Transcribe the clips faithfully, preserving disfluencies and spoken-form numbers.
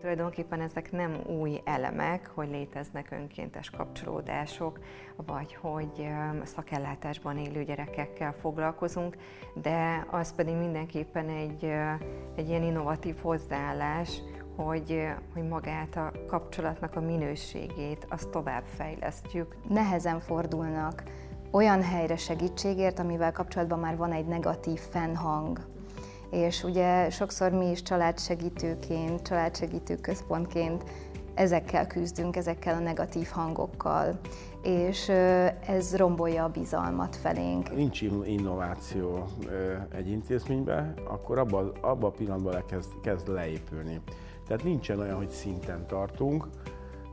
Tulajdonképpen ezek nem új elemek, hogy léteznek önkéntes kapcsolódások, vagy hogy szakellátásban élő gyerekekkel foglalkozunk, de az pedig mindenképpen egy, egy ilyen innovatív hozzáállás, hogy, hogy magát a kapcsolatnak a minőségét, azt továbbfejlesztjük. Nehezen fordulnak olyan helyre segítségért, amivel kapcsolatban már van egy negatív fennhang. És ugye sokszor mi is családsegítőként, családsegítő központként ezekkel küzdünk, ezekkel a negatív hangokkal, és ez rombolja a bizalmat felénk. Nincs innováció egy intézményben, akkor abban abba a pillanatban elkezd, kezd leépülni. Tehát nincsen olyan, hogy szinten tartunk,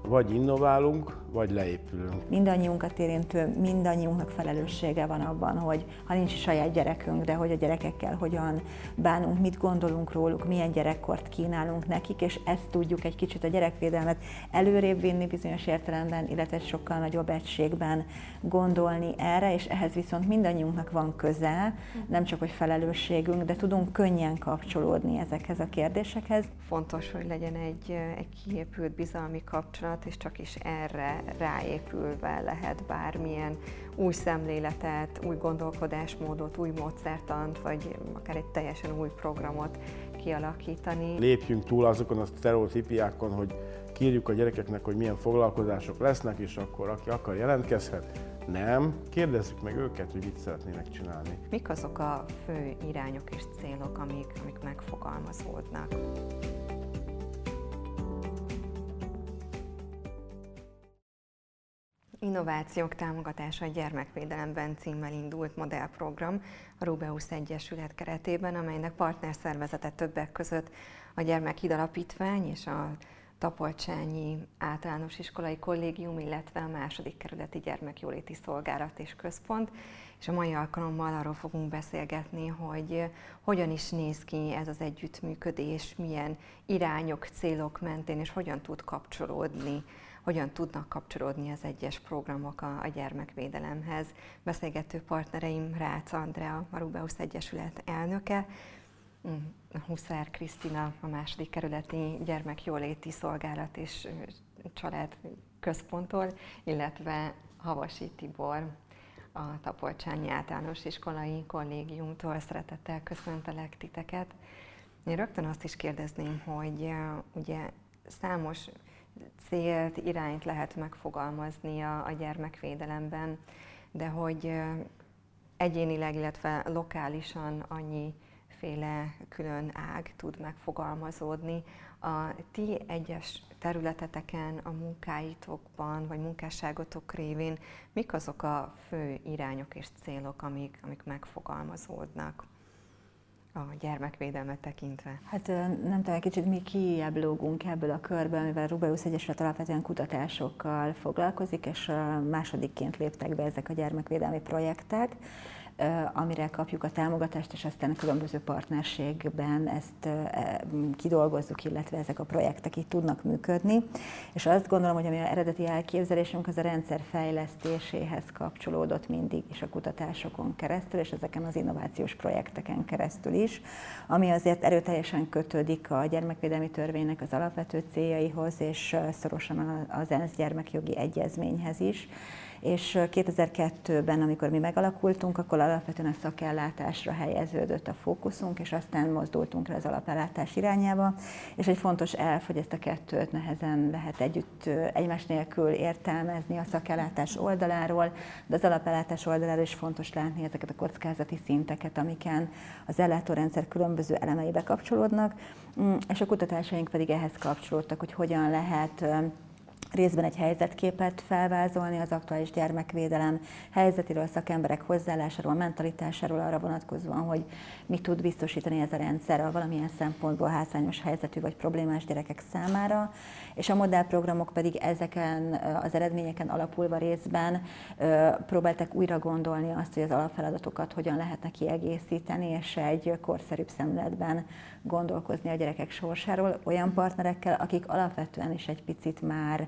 vagy innoválunk, vagy leépülünk. Mindannyiunkat érintő, mindannyiunknak felelőssége van abban, hogy ha nincs saját gyerekünk, de hogy a gyerekekkel hogyan bánunk, mit gondolunk róluk, milyen gyerekkort kínálunk nekik, és ezt tudjuk egy kicsit a gyerekvédelmet előrébb vinni bizonyos értelemben, illetve sokkal nagyobb egységben gondolni erre, és ehhez viszont mindannyiunknak van köze, nem csak hogy felelősségünk, de tudunk könnyen kapcsolódni ezekhez a kérdésekhez. Fontos, hogy legyen egy, egy kiépült bizalmi kapcsolat, és csak is erre ráépülve lehet bármilyen új szemléletet, új gondolkodásmódot, új módszertant, vagy akár egy teljesen új programot kialakítani. Lépjünk túl azokon a sztereotípiákon, hogy kérjük a gyerekeknek, hogy milyen foglalkozások lesznek, és akkor aki akar, jelentkezhet. Nem, kérdezzük meg őket, hogy mit szeretnének csinálni. Mik azok a fő irányok és célok, amik, amik megfogalmazódnak? Innovációk támogatása a gyermekvédelemben címmel indult modellprogram a Rubeus Egyesület keretében, amelynek partnerszervezete többek között a Gyermekhíd Alapítvány és a Tapolcsányi Általános Iskolai Kollégium, illetve a második kerületi gyermekjóléti szolgálat és központ. És a mai alkalommal arról fogunk beszélgetni, hogy hogyan is néz ki ez az együttműködés, milyen irányok, célok mentén, és hogyan tud kapcsolódni. Hogyan tudnak kapcsolódni az egyes programok a gyermekvédelemhez. Beszélgető partnereim Rácz Andrea, a Rubeus Egyesület elnöke, Huszár Kristina, a második kerületi gyermekjóléti szolgálat és család központtól, illetve Havasi Tibor, a Tapolcsányi Általános Iskolai Kollégiumtól. Szeretettel köszöntelek titeket. Én rögtön azt is kérdezném, hogy ugye számos célt, irányt lehet megfogalmazni a, a gyermekvédelemben, de hogy egyénileg, illetve lokálisan annyiféle külön ág tud megfogalmazódni. A ti egyes területeteken, a munkáitokban, vagy munkásságotok révén mik azok a fő irányok és célok, amik, amik megfogalmazódnak a gyermekvédelmet tekintve? Hát nem tudom, egy kicsit mi kijebb lógunk ebből a körből, mivel a Rubeus Egyesület alapvetően kutatásokkal foglalkozik, és másodikként léptek be ezek a gyermekvédelmi projektek, amire kapjuk a támogatást, és aztán a különböző partnerségben ezt kidolgozzuk, illetve ezek a projektek így tudnak működni. És azt gondolom, hogy ami az eredeti elképzelésünk, az a rendszer fejlesztéséhez kapcsolódott mindig is a kutatásokon keresztül, és ezeken az innovációs projekteken keresztül is, ami azért erőteljesen kötődik a gyermekvédelmi törvénynek az alapvető céljaihoz, és szorosan az ENSZ gyermekjogi egyezményhez is. És kétezer-kettőben, amikor mi megalakultunk, akkor alapvetően a szakellátásra helyeződött a fókuszunk, és aztán mozdultunk le az alapellátás irányába, és egy fontos elv, hogy ezt a kettőt nehezen lehet együtt, egymás nélkül értelmezni a szakellátás oldaláról, de az alapellátás oldaláról is fontos látni ezeket a kockázati szinteket, amiken az ellátórendszer különböző elemeibe kapcsolódnak, és a kutatásaink pedig ehhez kapcsolódtak, hogy hogyan lehet részben egy helyzetképet felvázolni az aktuális gyermekvédelem helyzetéről, a szakemberek hozzáállásáról, mentalitásáról, arra vonatkozóan, hogy mit tud biztosítani ez a rendszer a valamilyen szempontból hátrányos helyzetű vagy problémás gyerekek számára, és a modellprogramok pedig ezeken az eredményeken alapulva részben próbáltak újra gondolni azt, hogy az alapfeladatokat hogyan lehetne kiegészíteni, és egy korszerűbb szemléletben gondolkozni a gyerekek sorsáról olyan partnerekkel, akik alapvetően is egy picit már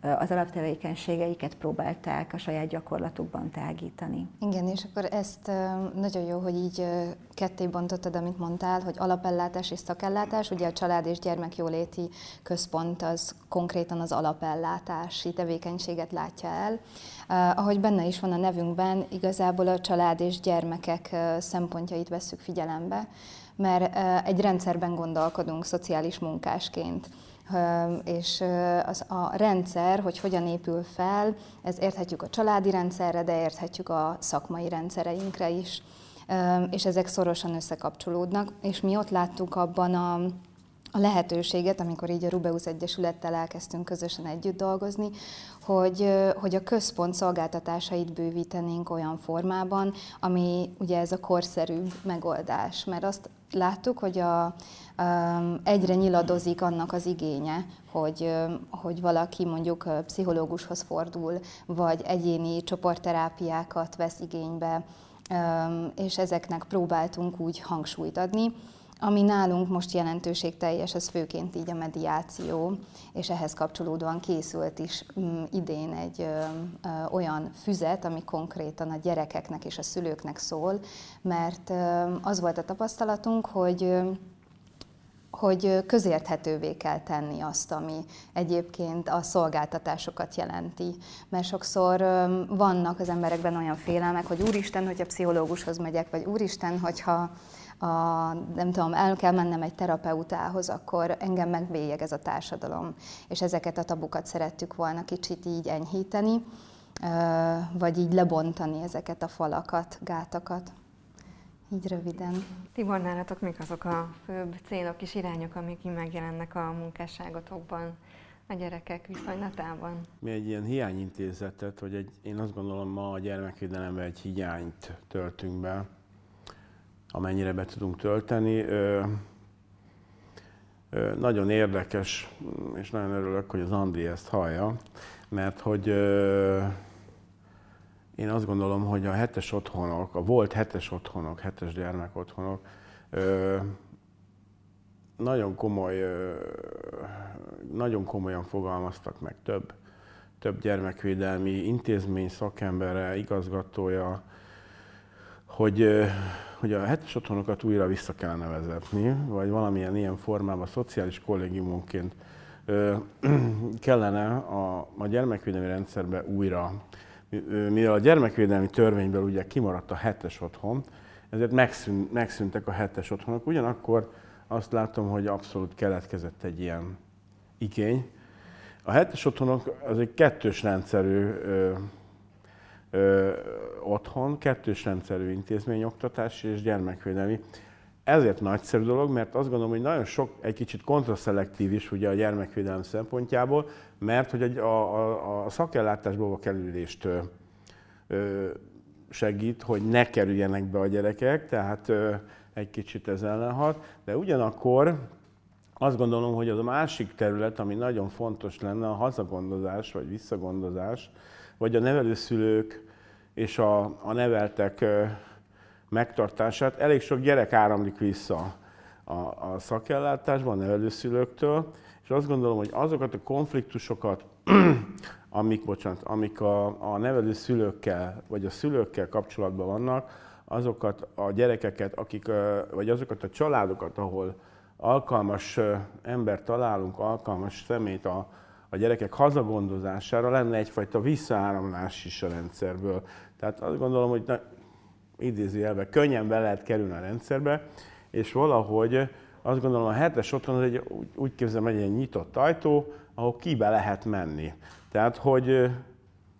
az alaptevékenységeiket próbálták a saját gyakorlatukban tágítani. Igen, és akkor ezt nagyon jó, hogy így ketté bontottad, amit mondtál, hogy alapellátás és szakellátás. Ugye a Család és Gyermekjóléti Központ az konkrétan az alapellátási tevékenységet látja el. Ahogy benne is van a nevünkben, igazából a család és gyermekek szempontjait vesszük figyelembe, mert egy rendszerben gondolkodunk szociális munkásként. És az a rendszer, hogy hogyan épül fel, ez érthetjük a családi rendszerre, de érthetjük a szakmai rendszereinkre is, és ezek szorosan összekapcsolódnak, és mi ott láttuk abban a, a lehetőséget, amikor így a Rubeus Egyesülettel elkezdtünk közösen együtt dolgozni, hogy, hogy a központ szolgáltatásait bővítenénk olyan formában, ami ugye ez a korszerűbb megoldás, mert azt láttuk, hogy a egyre nyiladozik annak az igénye, hogy, hogy valaki mondjuk pszichológushoz fordul, vagy egyéni csoportterápiákat vesz igénybe, és ezeknek próbáltunk úgy hangsúlyt adni. Ami nálunk most jelentőségteljes, az főként így a mediáció, és ehhez kapcsolódóan készült is idén egy ö, ö, olyan füzet, ami konkrétan a gyerekeknek és a szülőknek szól, mert ö, az volt a tapasztalatunk, hogy ö, hogy közérthetővé kell tenni azt, ami egyébként a szolgáltatásokat jelenti. Mert sokszor vannak az emberekben olyan félelmek, hogy úristen, hogyha pszichológushoz megyek, vagy úristen, hogyha a, nem tudom, el kell mennem egy terapeutához, akkor engem megbélyeg ez a társadalom. És ezeket a tabukat szerettük volna kicsit így enyhíteni, vagy így lebontani ezeket a falakat, gátakat. Így röviden. Tibor, nálatok mik azok a főbb célok és irányok, amik megjelennek a munkásságotokban, a gyerekek viszonylatában? Mi egy ilyen hiányintézetet, hogy egy, én azt gondolom, ma a gyermekvédelemben egy hiányt töltünk be, amennyire be tudunk tölteni. Ö, ö, nagyon érdekes, és nagyon örülök, hogy az Andi ezt hallja, mert hogy... Ö, Én azt gondolom, hogy a hetes otthonok, a volt hetes otthonok, hetes gyermekotthonok nagyon komoly, nagyon komolyan fogalmaztak meg több, több gyermekvédelmi intézmény szakembere, igazgatója, hogy, hogy a hetes otthonokat újra vissza kellene vezetni, vagy valamilyen ilyen formában, szociális kollégiumunként kellene a, a gyermekvédelmi rendszerbe újra, mivel a gyermekvédelmi törvényből ugye kimaradt a hetes otthon, ezért megszűntek a hetes otthonok. Ugyanakkor azt látom, hogy abszolút keletkezett egy ilyen igény. A hetes otthonok az egy kettős rendszerű ö, ö, otthon, kettős rendszerű intézmény, oktatási és gyermekvédelmi. Ezért nagyszerű dolog, mert azt gondolom, hogy nagyon sok, egy kicsit kontraszelektív is ugye a gyermekvédelem szempontjából, mert hogy a, a, a szakellátásból a kerülést ö, segít, hogy ne kerüljenek be a gyerekek, tehát ö, egy kicsit ez ellen hat. De ugyanakkor azt gondolom, hogy az a másik terület, ami nagyon fontos lenne, a hazagondozás vagy visszagondozás, vagy a nevelőszülők és a, a neveltek ö, megtartását. Elég sok gyerek áramlik vissza a, a szakellátásban, a nevelőszülőktől, és azt gondolom, hogy azokat a konfliktusokat, amik, bocsánat, amik a, a nevelőszülőkkel vagy a szülőkkel kapcsolatban vannak, azokat a gyerekeket, akik, vagy azokat a családokat, ahol alkalmas embert találunk, alkalmas szemét a, a gyerekek hazagondozására, lenne egyfajta visszaáramlás is a rendszerből. Tehát azt gondolom, hogy na, idézőjelben könnyen be lehet kerülni a rendszerbe, és valahogy azt gondolom, a hetes otthon az egy, úgy, úgy képzelem, egy ilyen nyitott ajtó, ahol kibe lehet menni. Tehát, hogy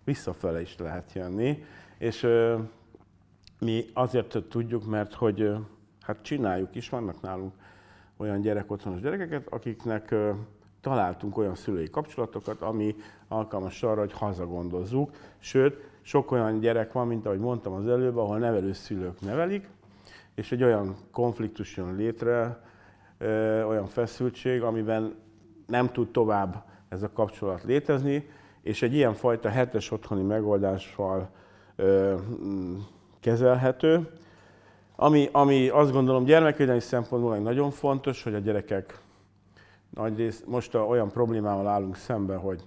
visszafele is lehet jönni, és ö, mi azért tudjuk, mert hogy ö, hát csináljuk is, vannak nálunk olyan gyerekotthonos gyerekeket, akiknek ö, találtunk olyan szülői kapcsolatokat, ami alkalmas arra, hogy hazagondozzuk, sőt, sok olyan gyerek van, mint ahogy mondtam az előbb, ahol nevelőszülők nevelik, és egy olyan konfliktus jön létre, ö, olyan feszültség, amiben nem tud tovább ez a kapcsolat létezni, és egy ilyenfajta hetes otthoni megoldással ö, kezelhető, ami, ami azt gondolom gyermekvédelmi szempontból nagyon fontos, hogy a gyerekek nagy rész, most olyan problémával állunk szembe, hogy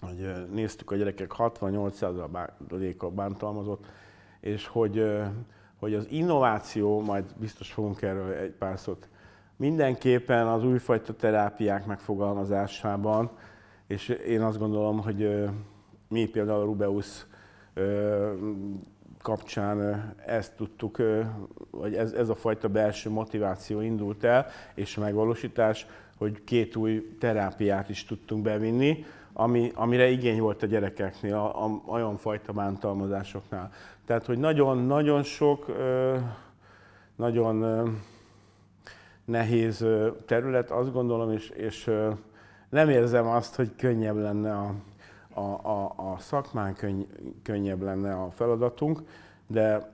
hogy néztük a gyerekek hatvannyolc százaléka bántalmazott, és hogy, hogy az innováció, majd biztos fogunk erről egy pár szót, mindenképpen az újfajta terápiák megfogalmazásában, és én azt gondolom, hogy mi például a Rubeus kapcsán ezt tudtuk, vagy ez, ez a fajta belső motiváció indult el, és megvalósítás, hogy két új terápiát is tudtunk bevinni, ami, amire igény volt a gyerekeknél, a, a, olyan fajta bántalmazásoknál. Tehát, hogy nagyon-nagyon sok, nagyon nehéz terület, azt gondolom, és, és nem érzem azt, hogy könnyebb lenne a, a, a, a szakmán, könny, könnyebb lenne a feladatunk, de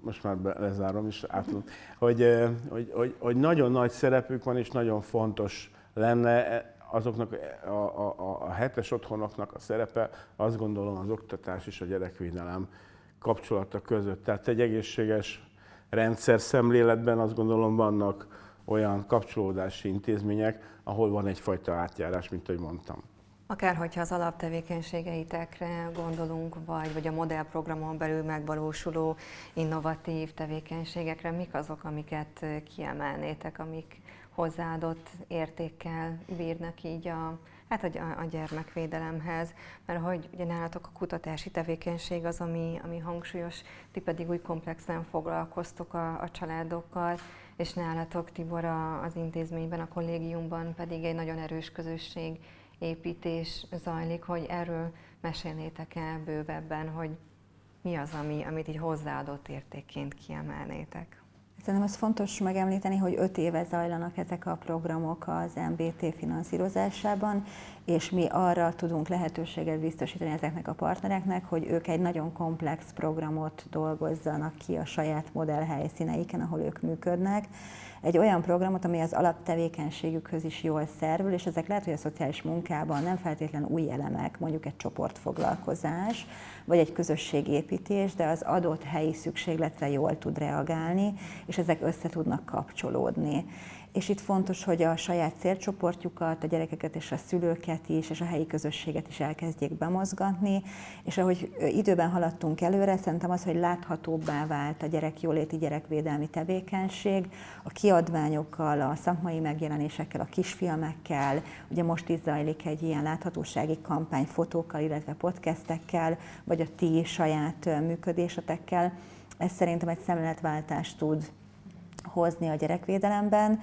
most már be, lezárom is, átlom, hogy, hogy, hogy, hogy nagyon nagy szerepük van, és nagyon fontos lenne azoknak a, a, a, a hetes otthonoknak a szerepe, azt gondolom, az oktatás és a gyerekvédelem kapcsolata között. Tehát egy egészséges rendszer szemléletben azt gondolom vannak olyan kapcsolódási intézmények, ahol van egyfajta átjárás, mint ahogy mondtam. Akárhogyha az alaptevékenységeitekre gondolunk, vagy, vagy a modellprogramon belül megvalósuló innovatív tevékenységekre, mik azok, amiket kiemelnétek, amik hozzáadott értékkel bírnak így a, hát a, a gyermekvédelemhez, mert hogy ugye nálatok a kutatási tevékenység az, ami, ami hangsúlyos, ti pedig úgy komplexen foglalkoztok a, a családokkal, és nálatok, Tibor, a, az intézményben, a kollégiumban pedig egy nagyon erős közösségépítés zajlik, hogy erről mesélnétek el bővebben, hogy mi az, ami, amit így hozzáadott értékként kiemelnétek. Szerintem az fontos megemlíteni, hogy öt éve zajlanak ezek a programok az em bé té finanszírozásában, és mi arra tudunk lehetőséget biztosítani ezeknek a partnereknek, hogy ők egy nagyon komplex programot dolgozzanak ki a saját modell helyszíneiken, ahol ők működnek. Egy olyan programot, ami az alaptevékenységükhöz is jól szervül, és ezek lehet, hogy a szociális munkában nem feltétlenül új elemek, mondjuk egy csoportfoglalkozás, vagy egy közösségépítés, de az adott helyi szükségletre jól tud reagálni, és ezek össze tudnak kapcsolódni. És itt fontos, hogy a saját célcsoportjukat, a gyerekeket és a szülőket is, és a helyi közösséget is elkezdjék bemozgatni, és ahogy időben haladtunk előre, szerintem az, hogy láthatóbbá vált a gyerekjóléti, gyerekvédelmi tevékenység, a kiadványokkal, a szakmai megjelenésekkel, a kisfilmekkel, ugye most is zajlik egy ilyen láthatósági kampány fotókkal, illetve podcastekkel, vagy a ti saját működésetekkel. Ez szerintem egy szemléletváltást tud hozni a gyerekvédelemben,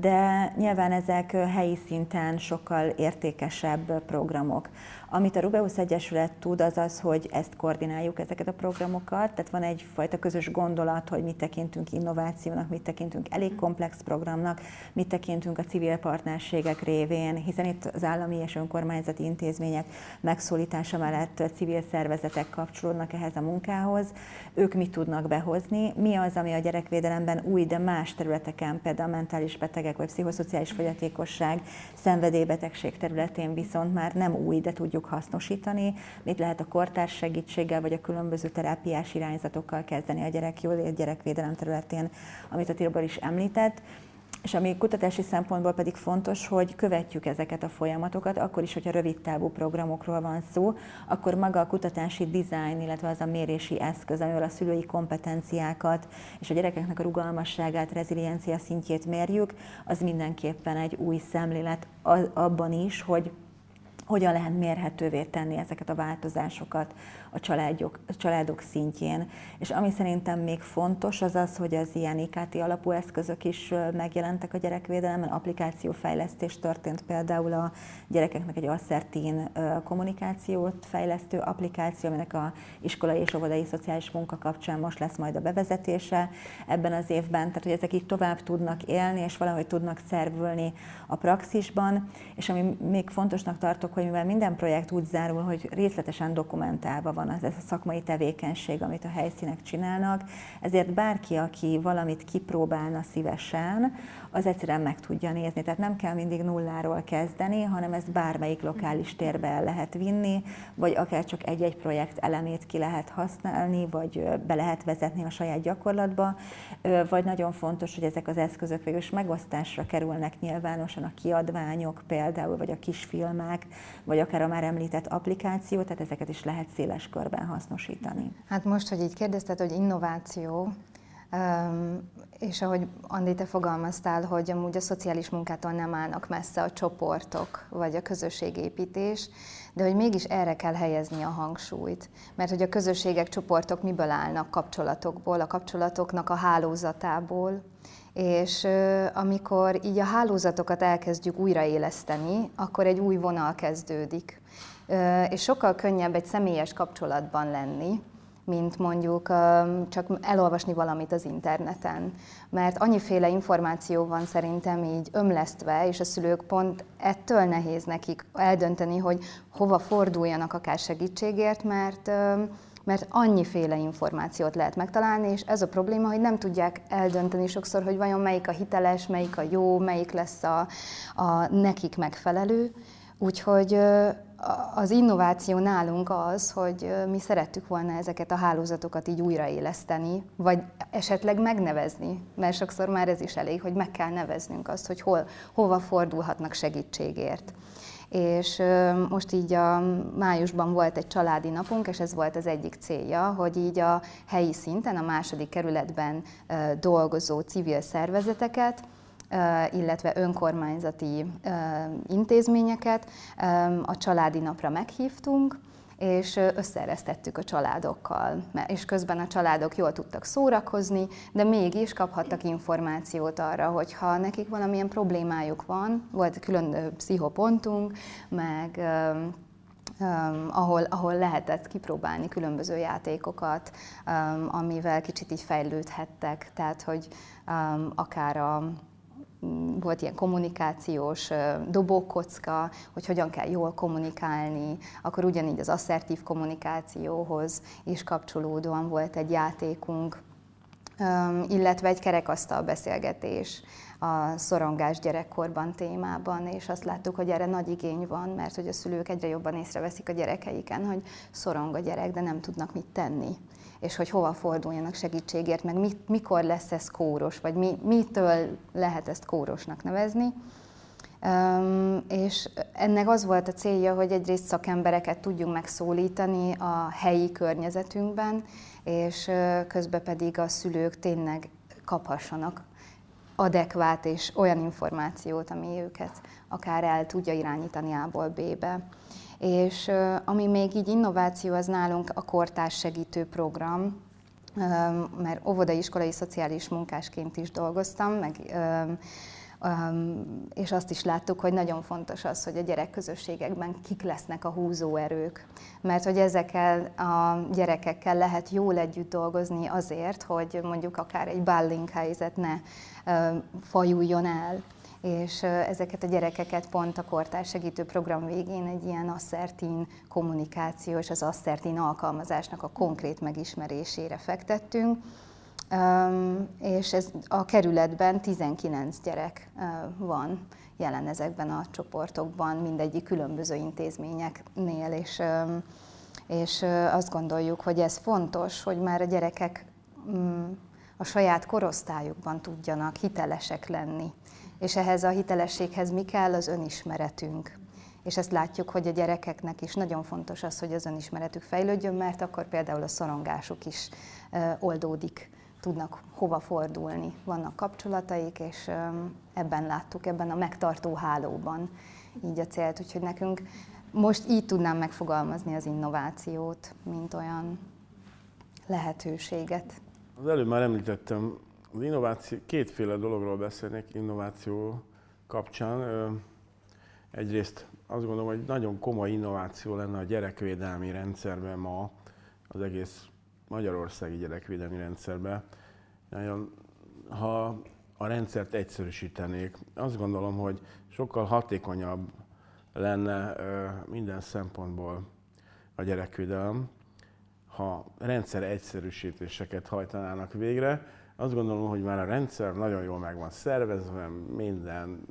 de nyilván ezek helyi szinten sokkal értékesebb programok. Amit a Rubeus Egyesület tud, az az, hogy ezt koordináljuk, ezeket a programokat, tehát van egyfajta közös gondolat, hogy mit tekintünk innovációnak, mit tekintünk elég komplex programnak, mit tekintünk a civil partnerségek révén, hiszen itt az állami és önkormányzati intézmények megszólítása mellett civil szervezetek kapcsolódnak ehhez a munkához, ők mit tudnak behozni, mi az, ami a gyerekvédelemben új, de más területeken, például mentális betegek vagy pszichoszociális fogyatékosság, szenvedélybetegség területén viszont már nem új, de tudjuk hasznosítani, mit lehet a kortárs segítséggel, vagy a különböző terápiás irányzatokkal kezdeni a gyerekjólét, gyerekvédelem területén, amit a Tibor is említett. És ami kutatási szempontból pedig fontos, hogy követjük ezeket a folyamatokat, akkor is, hogyha rövid távú programokról van szó, akkor maga a kutatási dizájn, illetve az a mérési eszköz, amivel a szülői kompetenciákat és a gyerekeknek a rugalmasságát, reziliencia szintjét mérjük, az mindenképpen egy új szemlélet abban is, hogy hogyan lehet mérhetővé tenni ezeket a változásokat a családok, a családok szintjén. És ami szerintem még fontos, az az, hogy az ilyen i ká té alapú eszközök is megjelentek a gyerekvédelemben, applikációfejlesztés történt például a gyerekeknek egy asszertin kommunikációt fejlesztő applikáció, aminek a iskolai és óvodai szociális munka kapcsán most lesz majd a bevezetése ebben az évben, tehát hogy ezek így tovább tudnak élni, és valahogy tudnak szervülni a praxisban. És ami még fontosnak tartok, hogy hogy mivel minden projekt úgy zárul, hogy részletesen dokumentálva van az, ez a szakmai tevékenység, amit a helyszínek csinálnak, ezért bárki, aki valamit kipróbálna szívesen, az egyszerűen meg tudja nézni. Tehát nem kell mindig nulláról kezdeni, hanem ezt bármelyik lokális térbe el lehet vinni, vagy akár csak egy-egy projekt elemét ki lehet használni, vagy be lehet vezetni a saját gyakorlatba, vagy nagyon fontos, hogy ezek az eszközök végül is megosztásra kerülnek nyilvánosan, a kiadványok például, vagy a kisfilmek, vagy akár a már említett applikáció, tehát ezeket is lehet széles körben hasznosítani. Hát most, hogy így kérdezted, hogy innováció, és ahogy Andi, te fogalmaztál, hogy amúgy a szociális munkától nem állnak messze a csoportok, vagy a közösségépítés, de hogy mégis erre kell helyezni a hangsúlyt. Mert hogy a közösségek, csoportok miből állnak? Kapcsolatokból, a kapcsolatoknak a hálózatából, és amikor így a hálózatokat elkezdjük újraéleszteni, akkor egy új vonal kezdődik. És sokkal könnyebb egy személyes kapcsolatban lenni, mint mondjuk csak elolvasni valamit az interneten. Mert annyiféle információ van szerintem így ömlesztve, és a szülők pont ettől nehéz nekik eldönteni, hogy hova forduljanak akár segítségért, mert, mert annyiféle információt lehet megtalálni, és ez a probléma, hogy nem tudják eldönteni sokszor, hogy vajon melyik a hiteles, melyik a jó, melyik lesz a, a nekik megfelelő. Úgyhogy az innováció nálunk az, hogy mi szerettük volna ezeket a hálózatokat így újraéleszteni, vagy esetleg megnevezni, mert sokszor már ez is elég, hogy meg kell neveznünk azt, hogy hol, hova fordulhatnak segítségért. És most így a májusban volt egy családi napunk, és ez volt az egyik célja, hogy így a helyi szinten, a második kerületben dolgozó civil szervezeteket, illetve önkormányzati intézményeket a családi napra meghívtunk, és összeeresztettük a családokkal. És közben a családok jól tudtak szórakozni, de mégis kaphattak információt arra, hogy ha nekik valamilyen problémájuk van, volt külön pszichopontunk, meg Um, ahol, ahol lehetett kipróbálni különböző játékokat, um, amivel kicsit így fejlődhettek, tehát hogy um, akár a, volt ilyen kommunikációs uh, dobókocka, hogy hogyan kell jól kommunikálni, akkor ugyanígy az asszertív kommunikációhoz is kapcsolódóan volt egy játékunk, um, illetve egy kerekasztal beszélgetés a szorongás gyerekkorban témában, és azt láttuk, hogy erre nagy igény van, mert hogy a szülők egyre jobban észreveszik a gyerekeiken, hogy szorong a gyerek, de nem tudnak mit tenni, és hogy hova forduljanak segítségért, meg mit, mikor lesz ez kóros, vagy mi, mitől lehet ezt kórosnak nevezni. Um, és ennek az volt a célja, hogy egyrészt szakembereket tudjunk megszólítani a helyi környezetünkben, és közben pedig a szülők tényleg kaphassanak adekvát és olyan információt, ami őket akár el tudja irányítani A-ból B-be. És ami még így innováció, az nálunk a kortárs segítő program, mert óvodai, iskolai, szociális munkásként is dolgoztam, meg, és azt is láttuk, hogy nagyon fontos az, hogy a gyerekközösségekben kik lesznek a húzóerők, mert hogy ezekkel a gyerekekkel lehet jól együtt dolgozni azért, hogy mondjuk akár egy bullying helyzet ne fajuljon el, és ezeket a gyerekeket pont a kortárs segítő program végén egy ilyen asszertín kommunikáció és az asszertín alkalmazásnak a konkrét megismerésére fektettünk, és ez a kerületben tizenkilenc gyerek van jelen ezekben a csoportokban, mindegyik különböző intézményeknél, és, és azt gondoljuk, hogy ez fontos, hogy már a gyerekek a saját korosztályukban tudjanak hitelesek lenni. És ehhez a hitelességhez mi kell? Az önismeretünk. És ezt látjuk, hogy a gyerekeknek is nagyon fontos az, hogy az önismeretük fejlődjön, mert akkor például a szorongásuk is oldódik, tudnak hova fordulni, vannak kapcsolataik, és ebben láttuk, ebben a megtartó hálóban így a célt. Úgyhogy nekünk most így tudnám megfogalmazni az innovációt, mint olyan lehetőséget. Az előbb már említettem, az innováció, kétféle dologról beszélnék innováció kapcsán. Egyrészt azt gondolom, hogy nagyon komoly innováció lenne a gyerekvédelmi rendszerben ma, az egész magyarországi gyerekvédelmi rendszerben, ha a rendszert egyszerűsítenék. Azt gondolom, hogy sokkal hatékonyabb lenne minden szempontból a gyerekvédelem, ha rendszer egyszerűsítéseket hajtanának végre. Azt gondolom, hogy már a rendszer nagyon jól meg van szervezve, minden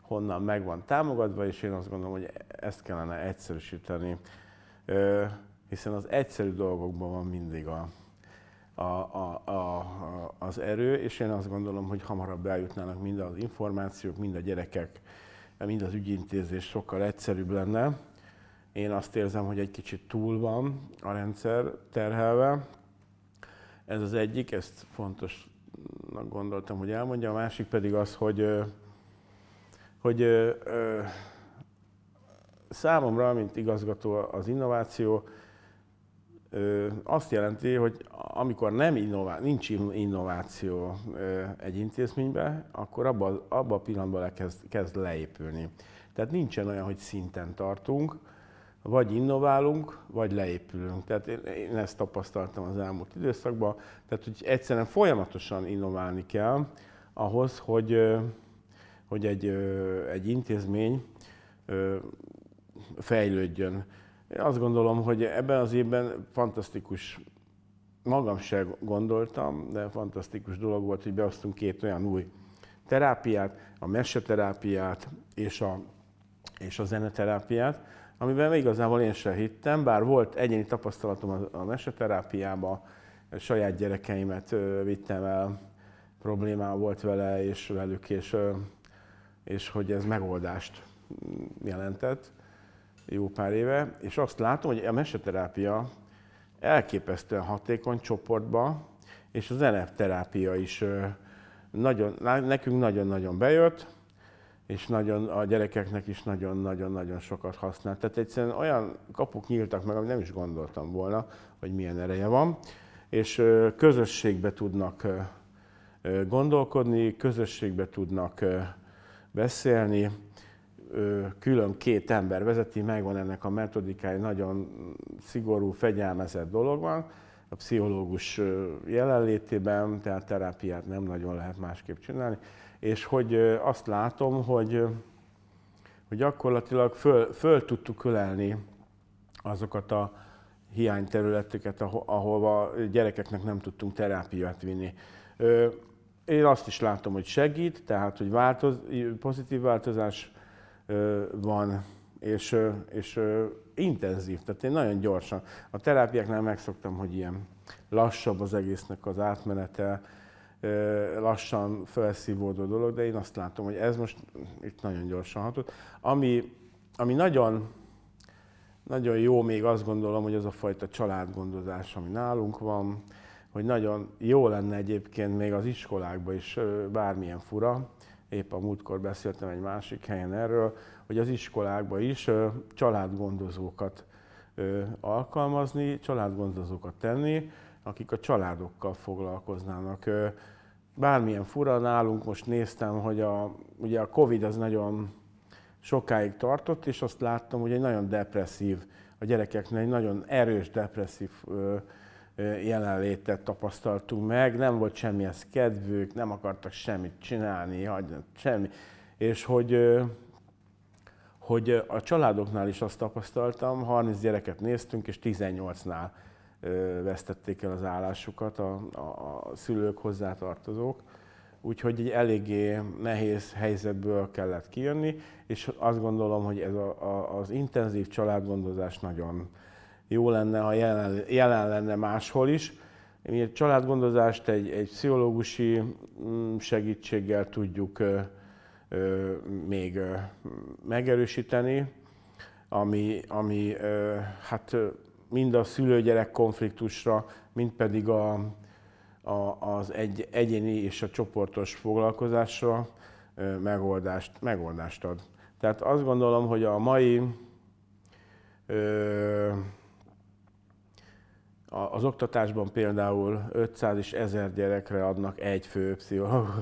honnan meg van támogatva, és én azt gondolom, hogy ezt kellene egyszerűsíteni, hiszen az egyszerű dolgokban van mindig a, a, a, a, az erő, és én azt gondolom, hogy hamarabb eljutnának mind az információk, mind a gyerekek, mind az ügyintézés sokkal egyszerűbb lenne. Én azt érzem, hogy egy kicsit túl van a rendszer terhelve. Ez az egyik, ezt fontosnak gondoltam, hogy elmondja. A másik pedig az, hogy, hogy ö, ö, számomra, mint igazgató, az innováció ö, azt jelenti, hogy amikor nem innová- nincs innováció ö, egy intézményben, akkor abban abba a pillanatban elkezd, kezd leépülni. Tehát nincsen olyan, hogy szinten tartunk, vagy innoválunk, vagy leépülünk. Tehát én ezt tapasztaltam az elmúlt időszakban. Tehát, hogy egyszerűen folyamatosan innoválni kell ahhoz, hogy, hogy egy, egy intézmény fejlődjön. Én azt gondolom, hogy ebben az évben fantasztikus, magam sem gondoltam, de fantasztikus dolog volt, hogy beosztunk két olyan új terápiát, a meseterápiát és a, és a zeneterápiát, amiben igazából én sem hittem, bár volt egyéni tapasztalatom a meseterápiában, saját gyerekeimet vittem el, problémám volt vele és velük, és, és hogy ez megoldást jelentett jó pár éve. És azt látom, hogy a meseterápia elképesztően hatékony csoportban, és a zeneterápia is nagyon, nekünk nagyon-nagyon bejött, és nagyon, a gyerekeknek is nagyon-nagyon-nagyon sokat használ. Tehát egyszerűen olyan kapuk nyíltak meg, amit nem is gondoltam volna, hogy milyen ereje van. És közösségbe tudnak gondolkodni, közösségbe tudnak beszélni. Külön két ember vezeti, megvan ennek a metodikája, nagyon szigorú, fegyelmezett dolog van. A pszichológus jelenlétében, tehát terápiát nem nagyon lehet másképp csinálni. És hogy azt látom, hogy, hogy gyakorlatilag föl, föl tudtuk ölelni azokat a hiányterületeket, ahova gyerekeknek nem tudtunk terápiát vinni. Én azt is látom, hogy segít, tehát hogy változ, pozitív változás van, és, és intenzív, tehát én nagyon gyorsan. A terápiáknál megszoktam, hogy ilyen lassabb az egésznek az átmenete, lassan felszívódó dolog, de én azt látom, hogy ez most itt nagyon gyorsan hatott. Ami, ami nagyon, nagyon jó még azt gondolom, hogy az a fajta családgondozás, ami nálunk van, hogy nagyon jó lenne egyébként még az iskolákban is, bármilyen fura, épp a múltkor beszéltem egy másik helyen erről, hogy az iskolákban is családgondozókat alkalmazni, családgondozókat tenni, akik a családokkal foglalkoznának. Bármilyen fura, nálunk most néztem, hogy a, ugye a Covid az nagyon sokáig tartott, és azt láttam, hogy egy nagyon depresszív, a gyerekeknek egy nagyon erős depresszív jelenlétet tapasztaltunk meg, nem volt semmihez kedvük, nem akartak semmit csinálni, hagyni, semmi. És hogy, hogy a családoknál is azt tapasztaltam, harminc gyereket néztünk, és tizennyolcnál vesztették el az állásukat a, a, a szülők, hozzátartozók. Úgyhogy egy eléggé nehéz helyzetből kellett kijönni, és azt gondolom, hogy ez a, a, az intenzív családgondozás nagyon jó lenne, ha jelen, jelen lenne máshol is. Mi a családgondozást egy, egy pszichológusi segítséggel tudjuk ö, ö, még ö, megerősíteni, ami, ami ö, hát mind a szülő-gyerek konfliktusra, mind pedig a, a, az egy, egyéni és a csoportos foglalkozásra ö, megoldást, megoldást ad. Tehát azt gondolom, hogy a mai ö, az oktatásban például ötszáz és ezer gyerekre adnak egy fő pszichológus.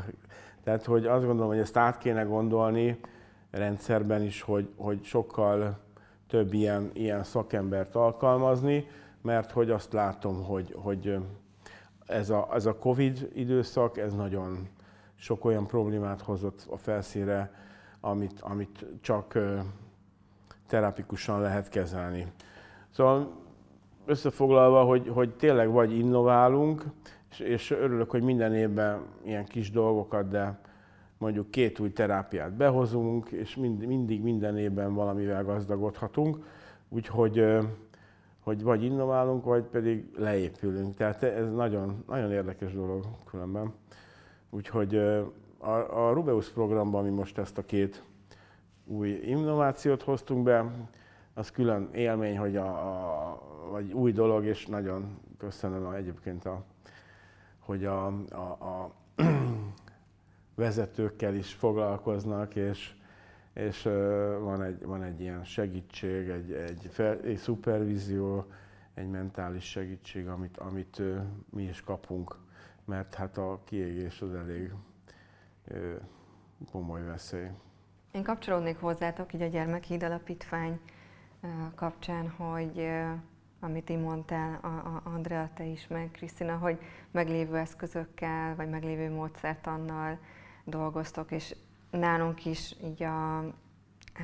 Tehát hogy azt gondolom, hogy ezt át kéne gondolni rendszerben is, hogy, hogy sokkal több ilyen, ilyen szakembert alkalmazni, mert hogy azt látom, hogy, hogy ez, a, ez a Covid időszak, ez nagyon sok olyan problémát hozott a felszínre, amit, amit csak terápikusan lehet kezelni. Szóval összefoglalva, hogy, hogy tényleg vagy innoválunk, és, és örülök, hogy minden évben ilyen kis dolgokat, de mondjuk két új terápiát behozunk, és mind, mindig minden évben valamivel gazdagodhatunk, úgyhogy hogy vagy innoválunk, vagy pedig leépülünk. Tehát ez nagyon, nagyon érdekes dolog különben. Úgyhogy a, a Rubeus programban mi most ezt a két új innovációt hoztunk be, az külön élmény, hogy a, a, vagy új dolog, és nagyon köszönöm egyébként, a, hogy a, a, a vezetőkkel is foglalkoznak, és, és van, egy, van egy ilyen segítség, egy, egy, fel, egy szupervízió, egy mentális segítség, amit, amit mi is kapunk, mert hát a kiégés az elég komoly veszély. Én kapcsolódnék hozzátok így a Gyermekhíd Alapítvány kapcsán, hogy amit így mondtál, a, a Andrea, te is, meg Krisztina, hogy meglévő eszközökkel, vagy meglévő módszertannal dolgoztok, és nálunk is így a,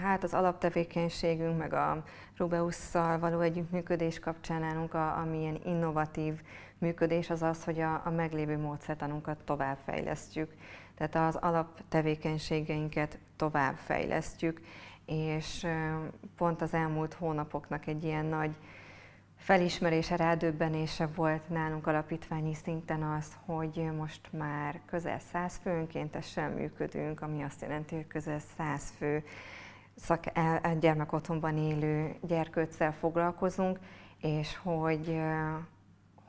hát az alaptevékenységünk, meg a Rubeusszal való együttműködés kapcsán nálunk a, a milyen innovatív működés az az, hogy a, a meglévő módszertanunkat továbbfejlesztjük. Tehát az alaptevékenységeinket továbbfejlesztjük, és pont az elmúlt hónapoknak egy ilyen nagy felismerése, rádöbbenése volt nálunk alapítványi szinten az, hogy most már közel száz főönkéntesen működünk, ami azt jelenti, hogy közel száz fő szak, gyermekotthonban élő gyerkőccel foglalkozunk, és hogy,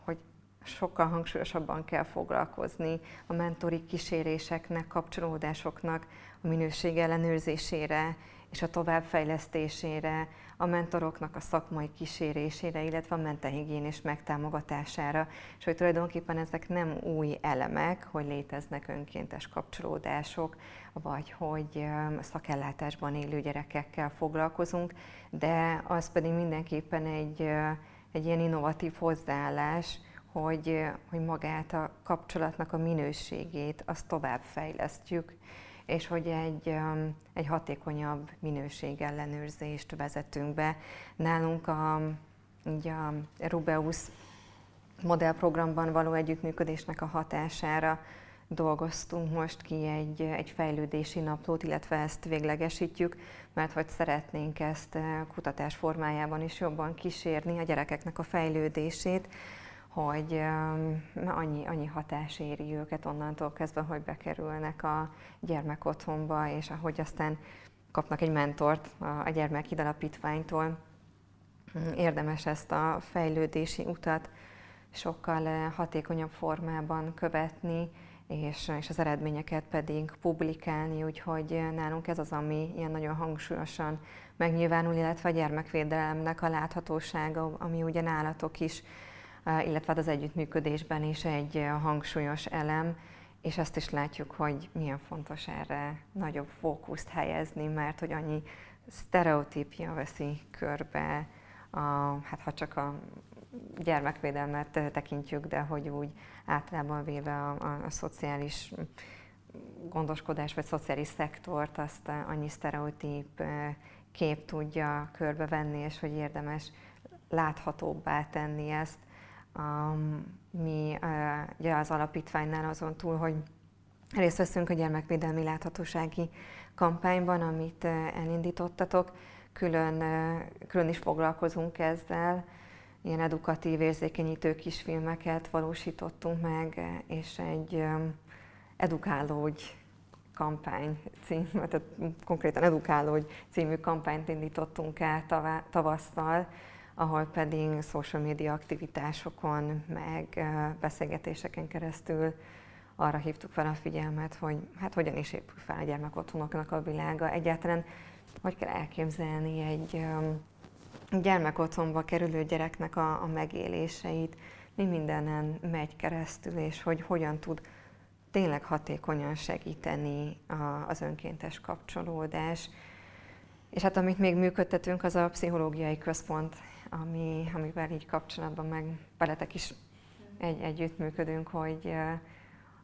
hogy sokkal hangsúlyosabban kell foglalkozni a mentori kíséréseknek, kapcsolódásoknak a minőség ellenőrzésére és a továbbfejlesztésére, a mentoroknak a szakmai kísérésére, illetve a mentehigiénés megtámogatására, és hogy tulajdonképpen ezek nem új elemek, hogy léteznek önkéntes kapcsolódások, vagy hogy szakellátásban élő gyerekekkel foglalkozunk, de az pedig mindenképpen egy, egy ilyen innovatív hozzáállás, hogy, hogy magát a kapcsolatnak a minőségét azt továbbfejlesztjük, és hogy egy, egy hatékonyabb minőségellenőrzést vezetünk be. Nálunk a, így a Rubeus modellprogramban való együttműködésnek a hatására dolgoztunk most ki egy, egy fejlődési naplót, illetve ezt véglegesítjük, mert hogy szeretnénk ezt kutatás formájában is jobban kísérni a gyerekeknek a fejlődését, hogy annyi, annyi hatás éri őket onnantól kezdve, hogy bekerülnek a gyermekotthonba, és ahogy aztán kapnak egy mentort a Gyermekhíd Alapítványtól. Érdemes ezt a fejlődési utat sokkal hatékonyabb formában követni, és, és az eredményeket pedig publikálni, úgyhogy nálunk ez az, ami ilyen nagyon hangsúlyosan megnyilvánul, illetve a gyermekvédelemnek a láthatósága, ami ugye nálatok is, illetve az együttműködésben is egy hangsúlyos elem, és azt is látjuk, hogy milyen fontos erre nagyobb fókuszt helyezni, mert hogy annyi sztereotípia veszi körbe, a, hát ha csak a gyermekvédelmet tekintjük, de hogy úgy általában véve a, a, a szociális gondoskodás vagy szociális szektort, azt annyi sztereotíp kép tudja körbevenni, és hogy érdemes láthatóbbá tenni ezt. Um, mi uh, ugye az alapítványnál azon túl, hogy részt veszünk a gyermekvédelmi láthatósági kampányban, amit uh, elindítottatok, külön, uh, külön is foglalkozunk ezzel, ilyen edukatív, érzékenyítő kisfilmeket valósítottunk meg, és egy um, edukálódj kampány cím, tehát konkrétan edukálódj című kampányt indítottunk el tavá, tavasszal, ahol pedig social media aktivitásokon, meg beszélgetéseken keresztül arra hívtuk fel a figyelmet, hogy hát hogyan is épül fel a gyermekotthonoknak a világa. Egyáltalán hogy kell elképzelni egy gyermekotthonba kerülő gyereknek a, a megéléseit, mi mindenen megy keresztül, és hogy hogyan tud tényleg hatékonyan segíteni a, az önkéntes kapcsolódás. És hát amit még működtetünk, az a pszichológiai központ, ami, amivel így kapcsolatban meg veletek is egy, együttműködünk, hogy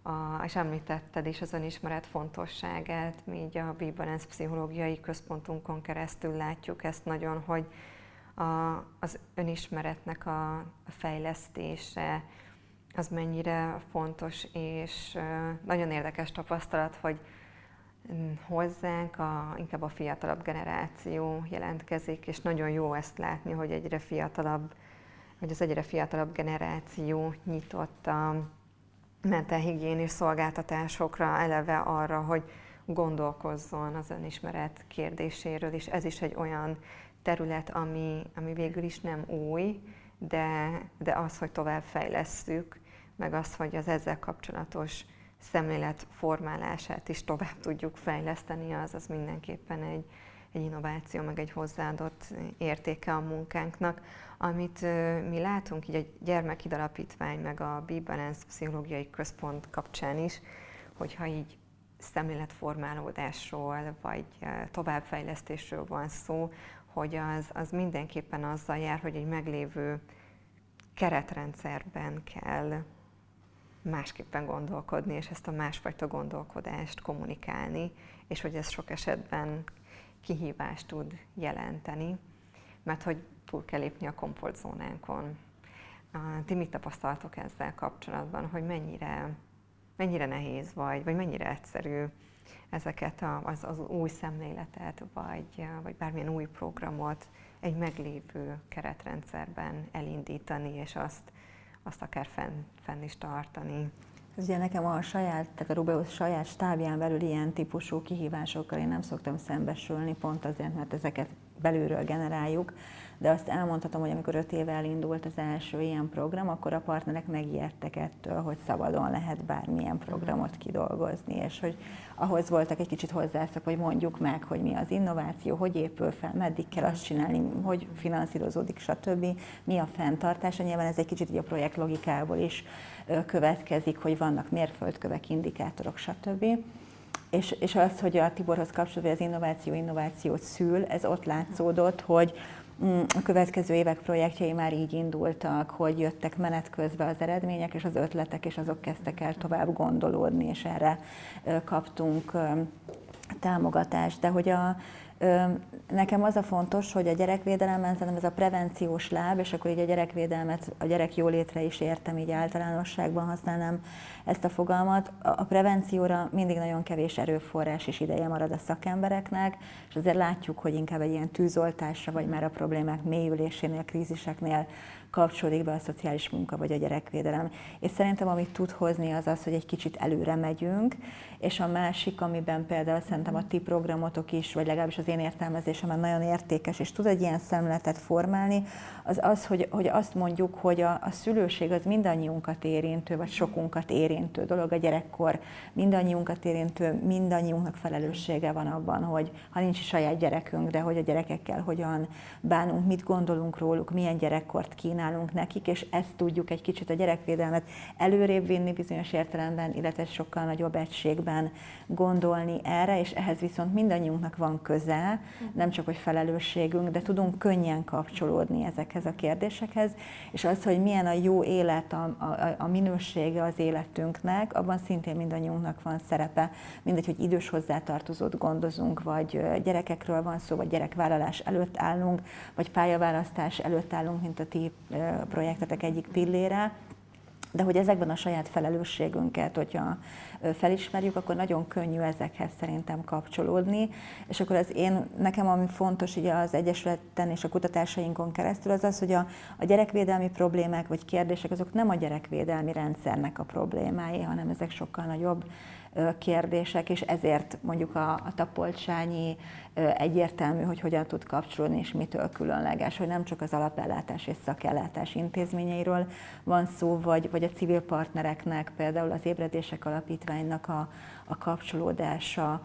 a, és említetted is az önismeret fontosságát, mi így a B-Balance pszichológiai központunkon keresztül látjuk ezt nagyon, hogy a, az önismeretnek a fejlesztése az mennyire fontos, és nagyon érdekes tapasztalat, hogy hozzánk a, inkább a fiatalabb generáció jelentkezik, és nagyon jó ezt látni, hogy egyre fiatalabb, hogy az egyre fiatalabb generáció nyitott a mentálhigiénis szolgáltatásokra, eleve arra, hogy gondolkozzon az önismeret kérdéséről, és ez is egy olyan terület, ami, ami végül is nem új, de, de az, hogy tovább fejlesszük, meg az, hogy az ezzel kapcsolatos szemlélet formálását is tovább tudjuk fejleszteni, az az mindenképpen egy, egy innováció, meg egy hozzáadott értéke a munkánknak. Amit mi látunk így a Gyermekhíd Alapítvány, meg a B-Balance Pszichológiai Központ kapcsán is, hogyha így szemléletformálódásról, vagy továbbfejlesztésről van szó, hogy az, az mindenképpen azzal jár, hogy egy meglévő keretrendszerben kell másképpen gondolkodni, és ezt a másfajta gondolkodást kommunikálni, és hogy ez sok esetben kihívást tud jelenteni, mert hogy túl kell lépni a komfortzónánkon. Ti mit tapasztaltok ezzel kapcsolatban, hogy mennyire, mennyire nehéz vagy, vagy mennyire egyszerű ezeket az, az új szemléletet, vagy, vagy bármilyen új programot egy meglévő keretrendszerben elindítani, és azt azt akár fenn, fenn is tartani. Ez ugye nekem a saját, tehát a Rubeus saját stábján belül ilyen típusú kihívásokkal én nem szoktam szembesülni, pont azért, mert ezeket belülről generáljuk, de azt elmondhatom, hogy amikor öt éve elindult az első ilyen program, akkor a partnerek megijedtek ettől, hogy szabadon lehet bármilyen programot kidolgozni, és hogy ahhoz voltak egy kicsit hozzászok, hogy mondjuk meg, hogy mi az innováció, hogy épül fel, meddig kell azt csinálni, hogy finanszírozódik, stb. Mi a fenntartása, nyilván ez egy kicsit így a projekt logikából is következik, hogy vannak mérföldkövek, indikátorok, stb. És, és az, hogy a Tiborhoz kapcsolódva az innováció innovációt szül, ez ott látszódott, hogy a következő évek projektjei már így indultak, hogy jöttek menet közben az eredmények és az ötletek, és azok kezdtek el tovább gondolódni, és erre kaptunk támogatást. De hogy a, nekem az a fontos, hogy a gyerekvédelemben szerintem ez a prevenciós láb, és akkor így a gyerekvédelmet, a gyerek jólétre is értem, így általánosságban használnám ezt a fogalmat. A prevencióra mindig nagyon kevés erőforrás és ideje marad a szakembereknek, és azért látjuk, hogy inkább egy ilyen tűzoltásra, vagy már a problémák mélyülésénél, kríziseknél kapcsolódik be a szociális munka, vagy a gyerekvédelem. És szerintem amit tud hozni az az, hogy egy kicsit előre megyünk, és a másik, amiben például szerintem a ti programotok is, vagy legalábbis az én értelmezésemben nagyon értékes, és tud egy ilyen szemletet formálni, az az, hogy, hogy azt mondjuk, hogy a, a szülőség az mindannyiunkat érintő, vagy sokunkat érintő dolog, a gyerekkor mindannyiunkat érintő, mindannyiunknak felelőssége van abban, hogy ha nincs is saját gyerekünk, de hogy a gyerekekkel hogyan bánunk, mit gondolunk róluk, milyen gyerekkort kínálunk nekik, és ezt tudjuk egy kicsit a gyerekvédelmet előrébb vinni bizonyos értelemben, illetve sokkal nagyobb egységben gondolni erre, és ehhez viszont mindannyiunknak van köze, nem csak hogy felelősségünk, de tudunk könnyen kapcsolódni ezekhez a kérdésekhez, és az, hogy milyen a jó élet, a, a, a minősége az életünknek, abban szintén mindannyiunknak van szerepe, mindegy, hogy idős hozzátartozót gondozunk, vagy gyerekekről van szó, vagy gyerekvállalás előtt állunk, vagy pályaválasztás előtt állunk, mint a ti projektetek egyik pillére, de hogy ezekben a saját felelősségünket, hogyha felismerjük, akkor nagyon könnyű ezekhez szerintem kapcsolódni, és akkor az én, nekem ami fontos ugye az Egyesületen és a kutatásainkon keresztül az az, hogy a, a gyerekvédelmi problémák vagy kérdések azok nem a gyerekvédelmi rendszernek a problémái, hanem ezek sokkal nagyobb kérdések, és ezért mondjuk a, a Tapolcsányi egyértelmű, hogy hogyan tud kapcsolódni, és mitől különleges, hogy nem csak az alapellátás és szakellátás intézményeiről van szó, vagy, vagy a civil partnereknek, például az Ébredések Alapítványnak a, a kapcsolódása,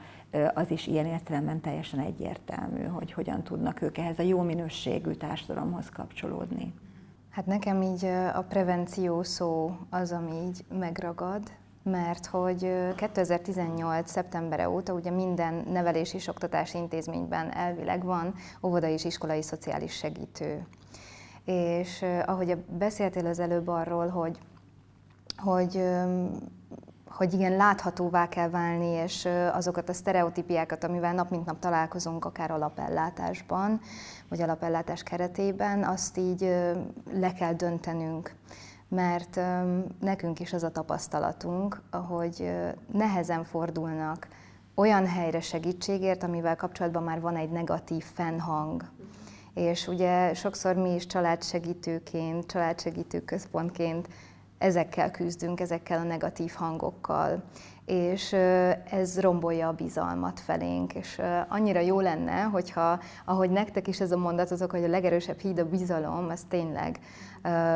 az is ilyen értelemben teljesen egyértelmű, hogy hogyan tudnak ők ehhez a jó minőségű társadalomhoz kapcsolódni. Hát nekem így a prevenció szó az, ami így megragad, mert hogy kétezer-tizennyolc. szeptembere óta ugye minden nevelési és oktatási intézményben elvileg van óvodai és iskolai szociális segítő. És ahogy beszéltél az előbb arról, hogy, hogy hogy igen, láthatóvá kell válni, és azokat a sztereotípiákat, amivel nap mint nap találkozunk, akár alapellátásban, vagy alapellátás keretében, azt így le kell döntenünk. Mert nekünk is az a tapasztalatunk, hogy nehezen fordulnak olyan helyre segítségért, amivel kapcsolatban már van egy negatív fennhang. És ugye sokszor mi is családsegítőként, családsegítő központként ezekkel küzdünk, ezekkel a negatív hangokkal, és ez rombolja a bizalmat felénk, és annyira jó lenne, hogyha, ahogy nektek is ez a mondatotok, hogy a legerősebb híd a bizalom, az tényleg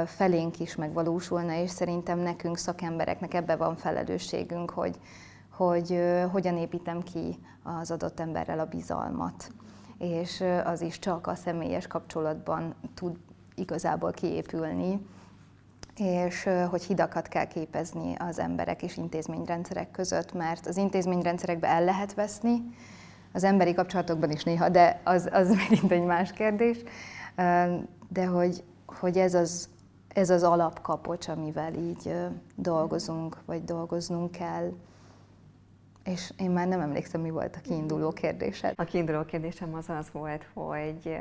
felénk is megvalósulna, és szerintem nekünk, szakembereknek ebbe van felelősségünk, hogy, hogy hogyan építem ki az adott emberrel a bizalmat, és az is csak a személyes kapcsolatban tud igazából kiépülni, és hogy hidakat kell képezni az emberek és intézményrendszerek között, mert az intézményrendszerekbe el lehet veszni, az emberi kapcsolatokban is néha, de az, az megint egy más kérdés, de hogy, hogy ez, az, ez az alapkapocs, amivel így dolgozunk, vagy dolgoznunk kell. És én már nem emlékszem, mi volt a kiinduló kérdésed. A kiinduló kérdésem az az volt, hogy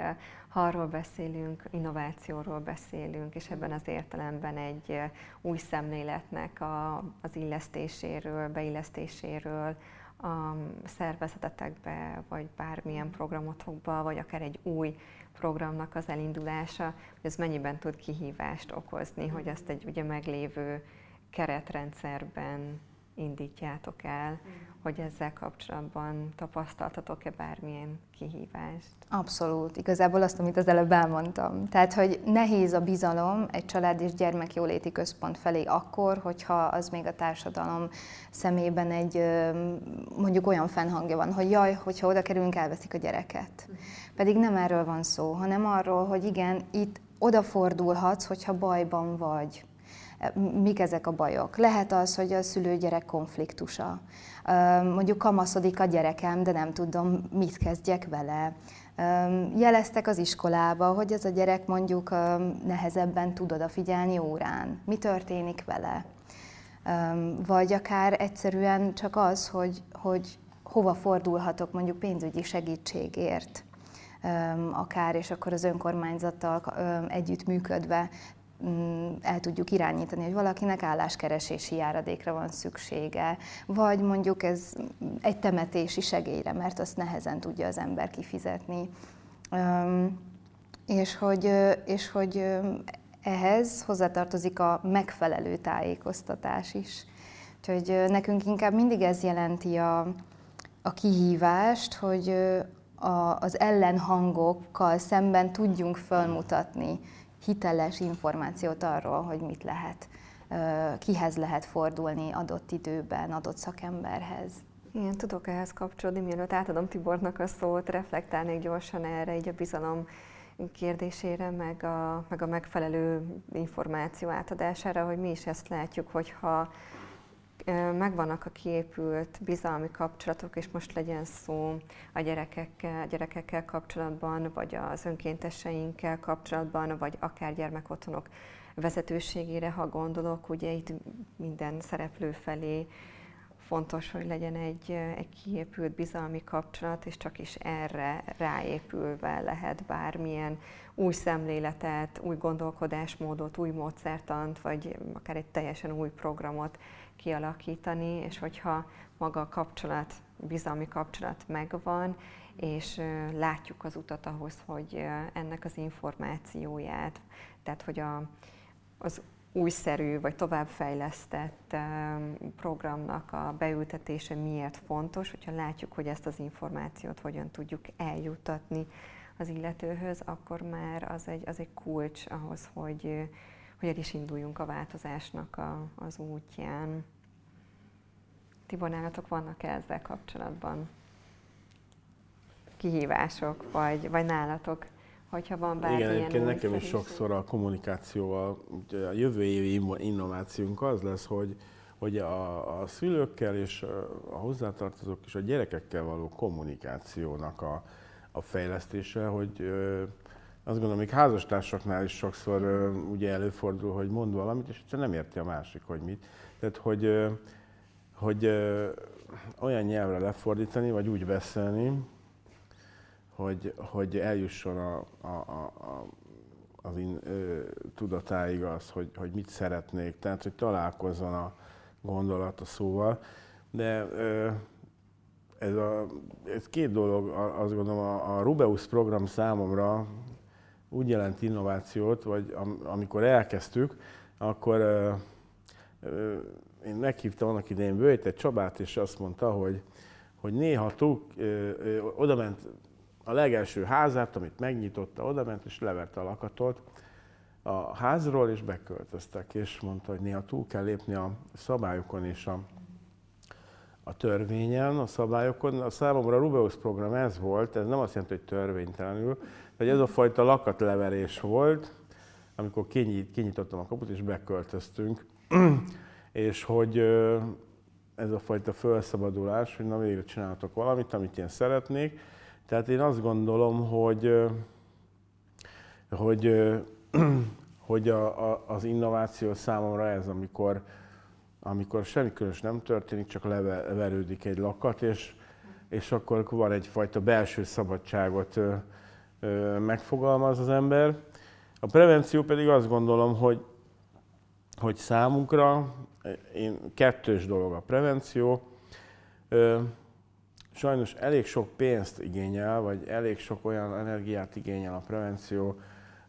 ha arról beszélünk, innovációról beszélünk, és ebben az értelemben egy új szemléletnek a, az illesztéséről, beillesztéséről a szervezetetekbe, vagy bármilyen programotokba, vagy akár egy új programnak az elindulása, hogy ez mennyiben tud kihívást okozni, hogy azt egy ugye meglévő keretrendszerben indítjátok el, hogy ezzel kapcsolatban tapasztaltatok-e bármilyen kihívást? Abszolút. Igazából azt, amit az előbb elmondtam. Tehát, hogy nehéz a bizalom egy család és gyermekjóléti központ felé akkor, hogyha az még a társadalom szemében egy mondjuk olyan fennhangja van, hogy jaj, hogyha oda kerülünk, elveszik a gyereket. Pedig nem erről van szó, hanem arról, hogy igen, itt odafordulhatsz, hogyha bajban vagy. Mik ezek a bajok? Lehet az, hogy a szülő-gyerek konfliktusa. Mondjuk kamaszodik a gyerekem, de nem tudom, mit kezdjek vele. Jeleztek az iskolába, hogy ez a gyerek mondjuk nehezebben tud odafigyelni órán. Mi történik vele? Vagy akár egyszerűen csak az, hogy, hogy hova fordulhatok mondjuk pénzügyi segítségért. Akár, és akkor az önkormányzattal együttműködve el tudjuk irányítani, hogy valakinek álláskeresési járadékra van szüksége, vagy mondjuk ez egy temetési segélyre, mert azt nehezen tudja az ember kifizetni. És hogy, és hogy ehhez hozzátartozik a megfelelő tájékoztatás is. Úgyhogy nekünk inkább mindig ez jelenti a, a kihívást, hogy a, az ellenhangokkal szemben tudjunk fölmutatni hiteles információt arról, hogy mit lehet, kihez lehet fordulni adott időben, adott szakemberhez. Igen, tudok ehhez kapcsolódni, mielőtt átadom Tibornak a szót, reflektálnék gyorsan erre, így a bizalom kérdésére, meg a, meg a megfelelő információ átadására, hogy mi is ezt látjuk, hogyha megvannak a kiépült bizalmi kapcsolatok, és most legyen szó a gyerekekkel, gyerekekkel kapcsolatban, vagy az önkénteseinkkel kapcsolatban, vagy akár gyermekotthonok vezetőségére, ha gondolok, ugye itt minden szereplő felé fontos, hogy legyen egy, egy kiépült bizalmi kapcsolat, és csak is erre ráépülve lehet bármilyen új szemléletet, új gondolkodásmódot, új módszertant, vagy akár egy teljesen új programot kialakítani, és hogyha maga a kapcsolat, bizalmi kapcsolat megvan, és látjuk az utat ahhoz, hogy ennek az információját, tehát hogy a, az újszerű vagy továbbfejlesztett programnak a beültetése miért fontos, hogyha látjuk, hogy ezt az információt hogyan tudjuk eljuttatni az illetőhöz, akkor már az egy, az egy kulcs ahhoz, hogy hogy el is induljunk a változásnak a, az útján. Tibor, nálatok vannak-e ezzel kapcsolatban kihívások, vagy, vagy nálatok, hogyha van bármilyen új? Igen, egyébként nekem is sokszor a kommunikációval, a jövő évi innovációnk az lesz, hogy, hogy a, a szülőkkel és a hozzátartozók és a gyerekekkel való kommunikációnak a, a fejlesztése, hogy azt gondolom, még házastársaknál is sokszor uh, ugye előfordul, hogy mond valamit, és egyszerűen nem érti a másik, hogy mit. Tehát, hogy uh, hogy ö, olyan nyelvre lefordítani, vagy úgy beszélni, hogy, hogy eljusson a, a, a, a, az én ö, tudatáig az, hogy, hogy mit szeretnék, tehát hogy találkozzon a gondolat a szóval. De ö, ez, a, ez két dolog, azt gondolom, a, a Rubeus program számomra úgy jelent innovációt, vagy am, amikor elkezdtük, akkor ö, ö, én meghívtam annak idején Böjte Csabát, és azt mondta, hogy, hogy néha túl, ö, ö, odament a legelső házát, amit megnyitotta, odament, és leverte a lakatot a házról, és beköltöztek. És mondta, hogy néha túl kell lépni a szabályokon és a, a törvényen, a szabályokon. A számomra a Rubeus program ez volt, ez nem azt jelenti, hogy törvénytelenül, de ez a fajta lakatleverés volt, amikor kinyit, kinyitottam a kaput, és beköltöztünk. És hogy ez a fajta felszabadulás, hogy na végre csinálhatok valamit, amit én szeretnék. Tehát én azt gondolom, hogy, hogy, hogy a, a, az innováció számomra ez, amikor, amikor semmi különös nem történik, csak leverődik egy lakat, és, és akkor van egyfajta belső szabadságot megfogalmaz az ember. A prevenció pedig azt gondolom, hogy, hogy számunkra én, kettős dolog a prevenció. Sajnos elég sok pénzt igényel, vagy elég sok olyan energiát igényel a prevenció,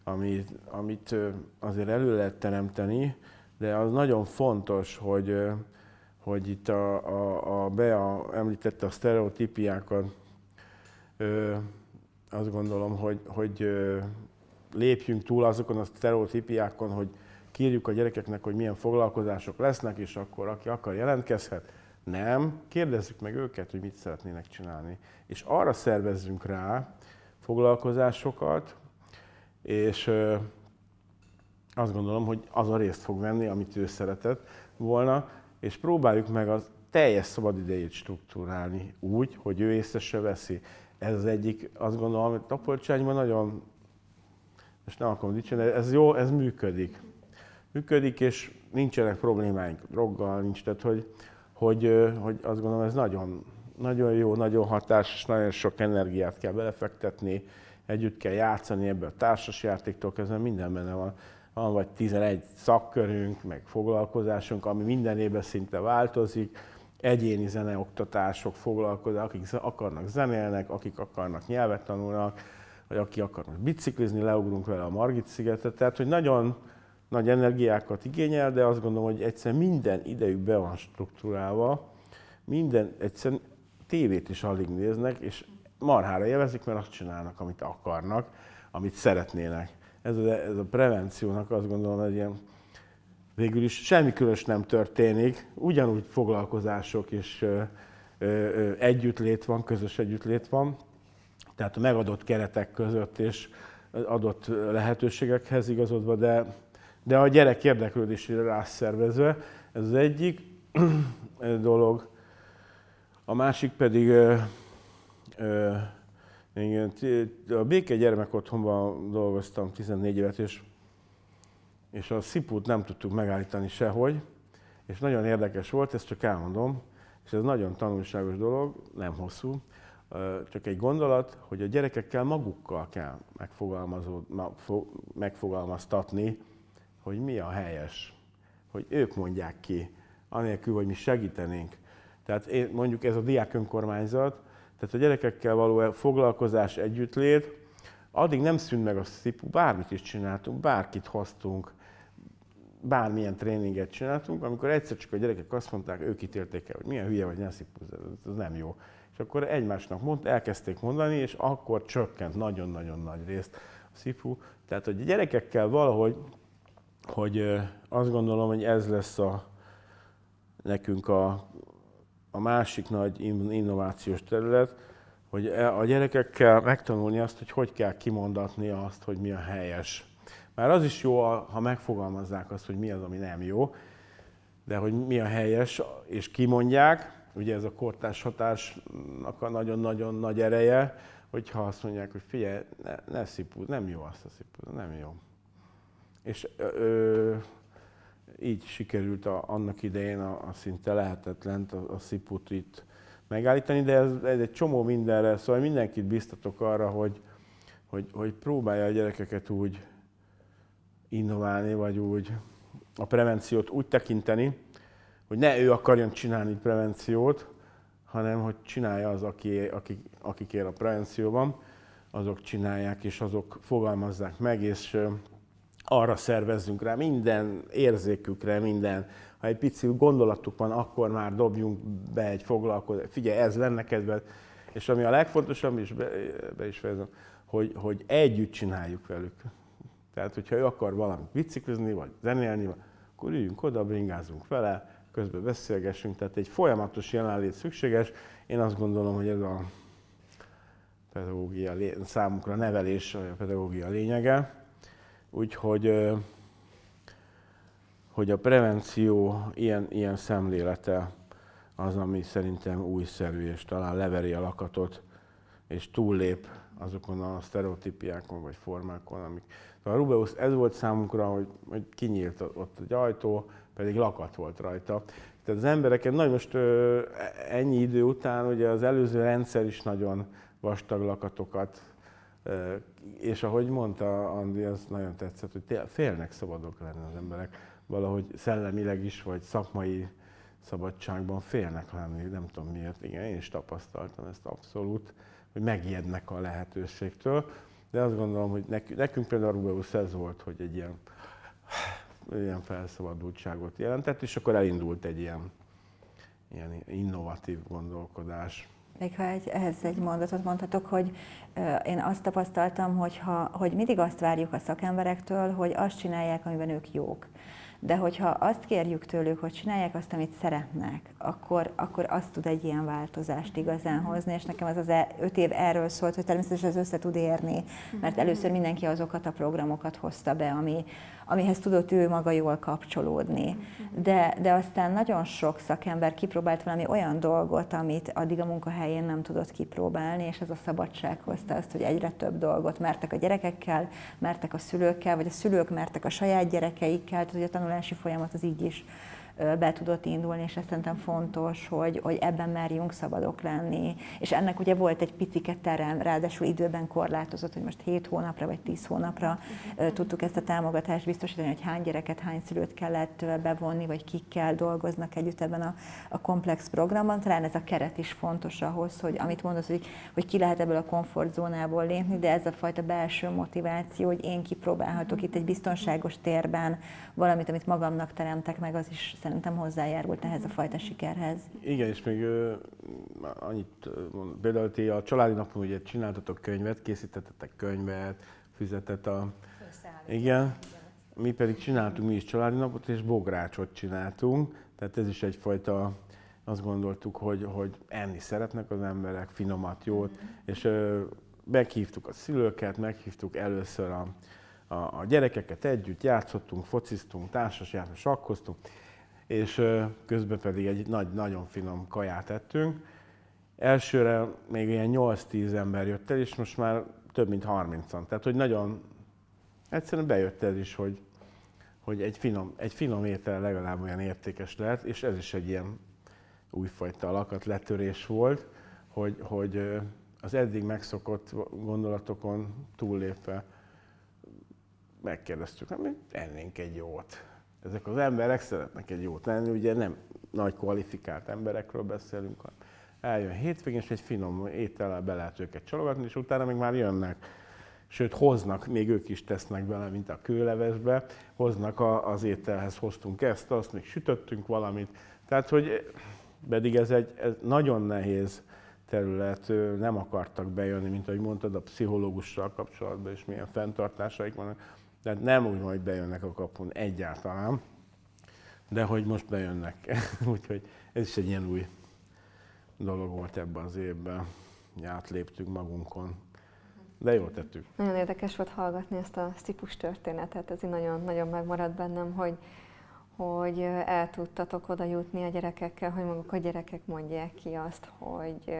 amit, amit azért elő lehet teremteni, de az nagyon fontos, hogy, hogy itt a, a, a Bea említette a sztereotípiákat, azt gondolom, hogy, hogy lépjünk túl azokon a sztereotípiákon, hogy kérjük a gyerekeknek, hogy milyen foglalkozások lesznek, és akkor aki akar, jelentkezhet. Nem, kérdezzük meg őket, hogy mit szeretnének csinálni. És arra szervezzünk rá foglalkozásokat, és azt gondolom, hogy az a részt fog venni, amit ő szeretett volna, és próbáljuk meg az teljes szabadidejét struktúrálni úgy, hogy ő észre se veszi. Ez az egyik, azt gondolom, hogy Tapolcsányban nagyon, és nem akarom dicsérni, ez jó, ez működik. Működik, és nincsenek problémáink, droggal nincs, tehát hogy Hogy, hogy azt gondolom, ez nagyon, nagyon jó, nagyon hatásos, nagyon sok energiát kell belefektetni, együtt kell játszani, ebből a társasjátéktól kezdve minden benne van. Van vagy tizenegy szakkörünk, meg foglalkozásunk, ami minden évben szinte változik, egyéni zeneoktatások, foglalkozások, akik akarnak zenélnek, akik akarnak nyelvet tanulnak, vagy aki akarnak biciklizni, leugrunk vele a Margit-szigetre, tehát hogy nagyon nagy energiákat igényel, de azt gondolom, hogy egyszerűen minden idejük be van struktúrálva, minden, egyszerűen tévét is alig néznek, és marhára élvezik, mert azt csinálnak, amit akarnak, amit szeretnének. Ez a, ez a prevenciónak azt gondolom, hogy ilyen, végül is semmi különös nem történik, ugyanúgy foglalkozások és ö, ö, ö, együttlét van, közös együttlét van, tehát a megadott keretek között és adott lehetőségekhez igazodva, de De a gyerek érdeklődésére rászervezve, ez az egyik dolog. A másik pedig a Béke Gyermekotthonban dolgoztam tizennégy évet, és, és a szipút nem tudtuk megállítani sehogy, és nagyon érdekes volt, ezt csak elmondom, és ez nagyon tanulságos dolog, nem hosszú, csak egy gondolat, hogy a gyerekekkel magukkal kell megfogalmaztatni, hogy mi a helyes, hogy ők mondják ki, anélkül, hogy mi segítenénk. Tehát én, mondjuk ez a diák önkormányzat, tehát a gyerekekkel való foglalkozás, együttlét, addig nem szűnt meg a szipu, bármit is csináltunk, bárkit hoztunk, bármilyen tréninget csináltunk, amikor egyszer csak a gyerekek azt mondták, ők ítélték el, hogy milyen hülye vagy, ne szipúzz, ez nem jó. És akkor egymásnak mond, elkezdték mondani, és akkor csökkent nagyon-nagyon nagy részt a szipu. Tehát, hogy a gyerekekkel valahogy hogy azt gondolom, hogy ez lesz a, nekünk a, a másik nagy innovációs terület, hogy a gyerekekkel megtanulni azt, hogy hogy kell kimondatni azt, hogy mi a helyes. Már az is jó, ha megfogalmazzák azt, hogy mi az, ami nem jó, de hogy mi a helyes, és kimondják, ugye ez a kortárs hatásnak a nagyon-nagyon nagy ereje, hogyha azt mondják, hogy figyelj, ne, ne szipúzz, nem jó azt a szipúzz, nem jó. És ö, így sikerült a, annak idején a, a szinte lehetetlent, a, a Sziputit megállítani, de ez, ez egy csomó mindenre, szóval mindenkit biztatok arra, hogy, hogy, hogy próbálja a gyerekeket úgy innoválni, vagy úgy a prevenciót úgy tekinteni, hogy ne ő akarjon csinálni prevenciót, hanem hogy csinálja az, aki, aki, akik él a prevencióban, azok csinálják, és azok fogalmazzák meg, és arra szervezzünk rá minden érzékükre, minden. Ha egy pici gondolatuk van, akkor már dobjunk be egy foglalkozást. Figyelj, ez lenne kedved. És ami a legfontosabb, és be, be is fejezem, hogy, hogy együtt csináljuk velük. Tehát, hogyha ő akar valamit biciklizni, vagy zenélni, akkor üljünk oda, bringázunk vele, közben beszélgessünk, tehát egy folyamatos jelenlét szükséges. Én azt gondolom, hogy ez a pedagógia, számukra nevelés, a pedagógia lényege. Úgyhogy hogy a prevenció ilyen, ilyen szemlélete az, ami szerintem újszerű, és talán leveri a lakatot, és túllép azokon a sztereotípiákon vagy formákon, amik... A Rubeus ez volt számunkra, hogy, hogy kinyílt ott egy ajtó, pedig lakat volt rajta. Tehát az embereken, na most ö, ennyi idő után ugye az előző rendszer is nagyon vastag lakatokat, ö, és ahogy mondta Andi, az nagyon tetszett, hogy félnek szabadok lenni az emberek. Valahogy szellemileg is, vagy szakmai szabadságban félnek lenni, nem tudom miért, igen, én is tapasztaltam ezt abszolút, hogy megijednek a lehetőségtől. De azt gondolom, hogy nekünk, nekünk például a Rubeus ez volt, hogy egy ilyen, ilyen felszabadultságot jelentett, és akkor elindult egy ilyen, ilyen innovatív gondolkodás. Még ha egy, ehhez egy mondatot mondhatok, hogy én azt tapasztaltam, hogy, ha, hogy mindig azt várjuk a szakemberektől, hogy azt csinálják, amiben ők jók. De hogyha azt kérjük tőlük, hogy csinálják azt, amit szeretnek, akkor, akkor azt tud egy ilyen változást igazán hozni, és nekem ez az öt év erről szólt, hogy természetesen ez össze tud érni, mert először mindenki azokat a programokat hozta be, ami, amihez tudott ő maga jól kapcsolódni. De, de aztán nagyon sok szakember kipróbált valami olyan dolgot, amit addig a munkahelyén nem tudott kipróbálni, és ez a szabadság hozta azt, hogy egyre több dolgot mertek a gyerekekkel, mertek a szülőkkel, vagy a szülők mertek a saját gyerekeikkel, tehát a tanulási folyamat az így is be tudott indulni, és ezt szerintem fontos, hogy, hogy ebben merjünk szabadok lenni. És ennek ugye volt egy picike terem, ráadásul időben korlátozott, hogy most hét hónapra vagy tíz hónapra uh-huh. tudtuk ezt a támogatást biztosítani, hogy hány gyereket, hány szülőt kellett bevonni, vagy kikkel dolgoznak együtt ebben a, a komplex programban. Talán ez a keret is fontos ahhoz, hogy amit mondasz, hogy, hogy ki lehet ebből a komfortzónából lépni, de ez a fajta belső motiváció, hogy én kipróbálhatok itt egy biztonságos térben valamit, amit magamnak teremtek meg, az is szerintem hozzájárult ehhez a fajta sikerhez. Igen, és még uh, annyit mondom, például ti a családi napon ugye csináltatok könyvet, készítettetek könyvet, füzetet a... Igen, mi pedig csináltunk mi is családi napot, és bográcsot csináltunk, tehát ez is egyfajta, azt gondoltuk, hogy, hogy enni szeretnek az emberek, finomat, jót, mm-hmm. és uh, meghívtuk a szülőket, meghívtuk először a, a, a gyerekeket együtt, játszottunk, fociztunk, társasjátékot, sakkoztunk, és közben pedig egy nagy, nagyon finom kaját ettünk. Elsőre még ilyen nyolc-tíz ember jött el, és most már több mint harmincan. Tehát, hogy nagyon egyszerűen bejött ez is, hogy, hogy egy finom, egy finom étel legalább olyan értékes lehet, és ez is egy ilyen újfajta lakatletörés volt, hogy, hogy az eddig megszokott gondolatokon túllépve megkérdeztük, hogy mi ennénk egy jót. Ezek az emberek szeretnek egy jót lenni, ugye nem nagy kvalifikált emberekről beszélünk, hanem eljön hétvégén, és egy finom étellel be lehet őket csalogatni, és utána még már jönnek, sőt hoznak, még ők is tesznek bele, mint a kőlevesbe, hoznak a, az ételhez, hoztunk ezt, azt, még sütöttünk valamit. Tehát, hogy pedig ez egy ez nagyon nehéz terület, nem akartak bejönni, mint ahogy mondtad, a pszichológussal kapcsolatban is milyen fenntartásaik vannak. Tehát nem úgy majd bejönnek a kapun egyáltalán, de hogy most bejönnek. Úgyhogy ez is egy ilyen új dolog volt ebben az évben. Átléptük magunkon, de jól tettük. Nagyon érdekes volt hallgatni ezt a Szipus történetet, ez így nagyon, nagyon megmaradt bennem, hogy, hogy el tudtatok oda jutni a gyerekekkel, hogy maguk a gyerekek mondják ki azt, hogy,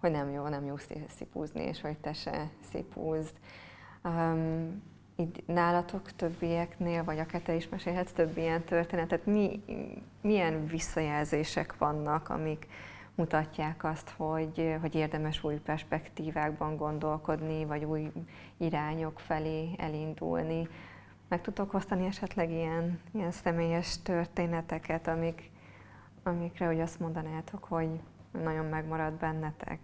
hogy nem jó, nem jó szipúzni, és hogy te se szipúzd. Um, így nálatok többieknél, vagy akár te is mesélhetsz több ilyen történetet, mi, milyen visszajelzések vannak, amik mutatják azt, hogy, hogy érdemes új perspektívákban gondolkodni, vagy új irányok felé elindulni. Meg tudtok osztani esetleg ilyen, ilyen személyes történeteket, amik, amikre úgy azt mondanátok, hogy nagyon megmarad bennetek?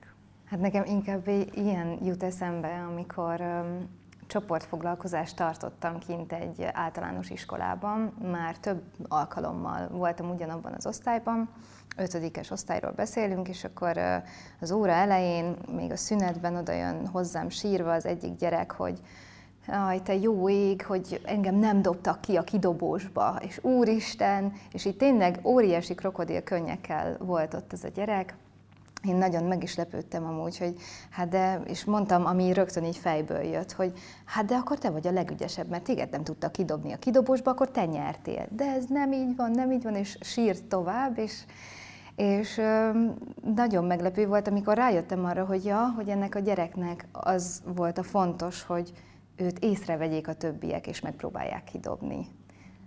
Hát nekem inkább ilyen jut eszembe, amikor um, csoportfoglalkozást tartottam kint egy általános iskolában. Már több alkalommal voltam ugyanabban az osztályban, ötödikes osztályról beszélünk, és akkor uh, az óra elején, még a szünetben odajön hozzám sírva az egyik gyerek, hogy aj, te jó ég, hogy engem nem dobtak ki a kidobósba, és úristen, és így tényleg óriási krokodil könnyekkel volt ott ez a gyerek. Én nagyon meg is lepődtem amúgy, hogy hát de, és mondtam, ami rögtön így fejből jött, hogy hát de akkor te vagy a legügyesebb, mert téged nem tudtak kidobni a kidobósba, akkor te nyertél. De ez nem így van, nem így van, és sírt tovább, és... És nagyon meglepő volt, amikor rájöttem arra, hogy ja, hogy ennek a gyereknek az volt a fontos, hogy őt észrevegyék a többiek, és megpróbálják kidobni.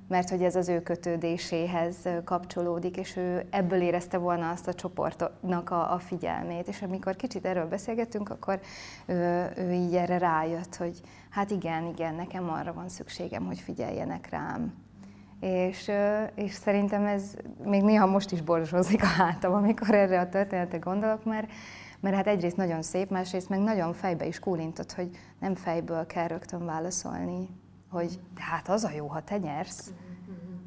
Mert hogy ez az ő kötődéséhez kapcsolódik, és ő ebből érezte volna azt a csoportnak a, a figyelmét. És amikor kicsit erről beszélgettünk, akkor ő, ő így erre rájött, hogy hát igen, igen, nekem arra van szükségem, hogy figyeljenek rám. És, és szerintem ez még néha most is borzsózik a hátam, amikor erre a történetre gondolok, mert, mert hát egyrészt nagyon szép, másrészt meg nagyon fejbe is kólintott, hogy nem fejből kell rögtön válaszolni, hogy hát az a jó, ha te nyersz,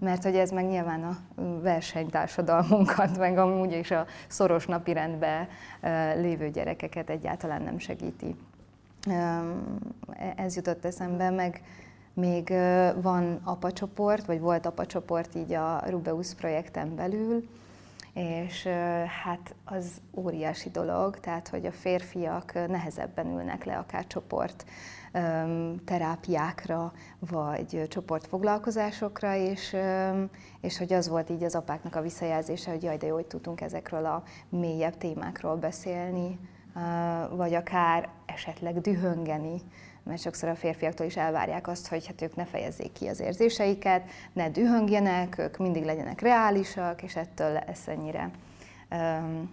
mert hogy ez meg nyilván a versenytársadalmunkat, meg amúgy is a szoros napirendben lévő gyerekeket egyáltalán nem segíti. Ez jutott eszembe, meg még van apacsoport, vagy volt apacsoport így a Rubeus projekten belül, és hát az óriási dolog, tehát hogy a férfiak nehezebben ülnek le akár csoport terápiákra, vagy csoportfoglalkozásokra, és, és hogy az volt így az apáknak a visszajelzése, hogy jaj, de jó, hogy tudtunk ezekről a mélyebb témákról beszélni, vagy akár esetleg dühöngeni, mert sokszor a férfiaktól is elvárják azt, hogy hát ők ne fejezzék ki az érzéseiket, ne dühöngjenek, ők mindig legyenek reálisak, és ettől lesz ennyire um,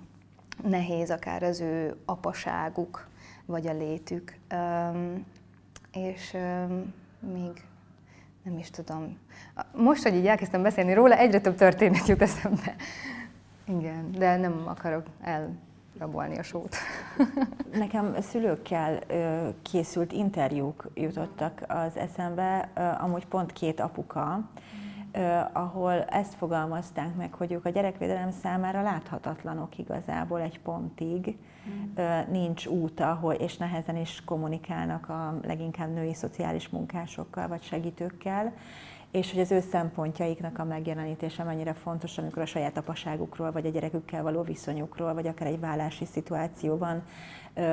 nehéz akár az ő apaságuk, vagy a létük. Um, és um, még nem is tudom. Most, hogy így elkezdtem beszélni róla, egyre több történet jut eszembe. Igen, de nem akarok el... rabolni a sót. Nekem szülőkkel készült interjúk jutottak az eszembe, amúgy pont két apuka, ahol ezt fogalmazták meg, hogy ők a gyerekvédelem számára láthatatlanok igazából egy pontig, nincs út, ahol, és nehezen is kommunikálnak a leginkább női szociális munkásokkal vagy segítőkkel, és hogy az ő szempontjaiknak a megjelenítése mennyire fontos, amikor a saját apaságukról, vagy a gyerekükkel való viszonyukról, vagy akár egy válási szituációban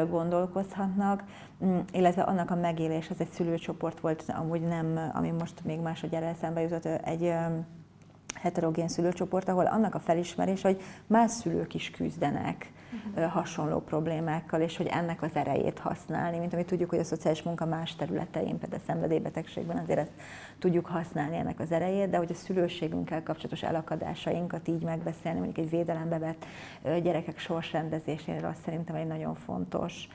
gondolkozhatnak, illetve annak a megélés, ez egy szülőcsoport volt, amúgy nem, ami most még másodjára erre eszembe jutott, egy heterogén szülőcsoport, ahol annak a felismerés, hogy más szülők is küzdenek uh-huh. hasonló problémákkal, és hogy ennek az erejét használni, mint amit tudjuk, hogy a szociális munka más területein, például a szenvedélybetegségben azért ezt tudjuk használni ennek az erejét, de hogy a szülőségünkkel kapcsolatos elakadásainkat így megbeszélni, mondjuk egy védelembe vett gyerekek sorsrendezéséről, azt szerintem egy nagyon fontos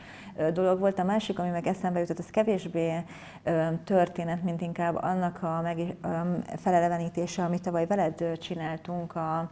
dolog volt. A másik, ami meg eszembe jutott, az kevésbé történet, mint inkább annak a felelevenítése, amit tavaly veled csináltunk a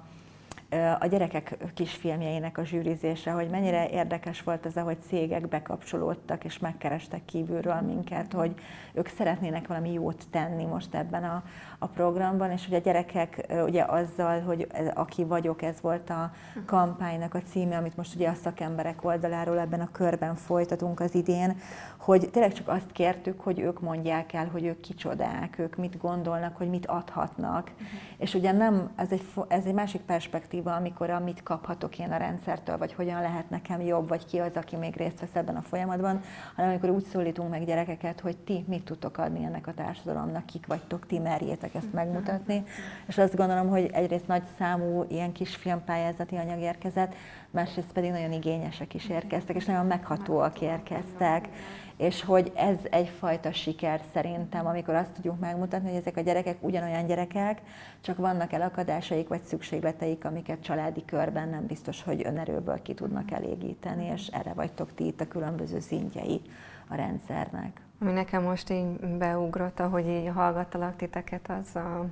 a gyerekek kisfilmjeinek a zsűrizése, hogy mennyire érdekes volt az, ahogy cégek bekapcsolódtak és megkerestek kívülről minket, hogy ők szeretnének valami jót tenni most ebben a, a programban, és hogy a gyerekek ugye azzal, hogy ez, aki vagyok, ez volt a kampánynak a címe, amit most ugye a szakemberek oldaláról ebben a körben folytatunk az idén, hogy tényleg csak azt kértük, hogy ők mondják el, hogy ők kicsodák, ők mit gondolnak, hogy mit adhatnak. Uh-huh. És ugye nem, ez egy, ez egy másik perspektív, amikor a mit kaphatok én a rendszertől, vagy hogyan lehet nekem jobb, vagy ki az, aki még részt vesz ebben a folyamatban, hanem amikor úgy szólítunk meg gyerekeket, hogy ti mit tudtok adni ennek a társadalomnak, kik vagytok, ti merjétek ezt megmutatni. És azt gondolom, hogy egyrészt nagy számú ilyen kis filmpályázati anyag érkezett, másrészt pedig nagyon igényesek is érkeztek, és nagyon meghatóak érkeztek. És hogy ez egyfajta siker szerintem, amikor azt tudjuk megmutatni, hogy ezek a gyerekek ugyanolyan gyerekek, csak vannak elakadásaik vagy szükségleteik, amiket családi körben nem biztos, hogy önerőből ki tudnak elégíteni, és erre vagytok ti itt a különböző szintjei a rendszernek. Ami nekem most így beugrott, ahogy így hallgattalak titeket, az a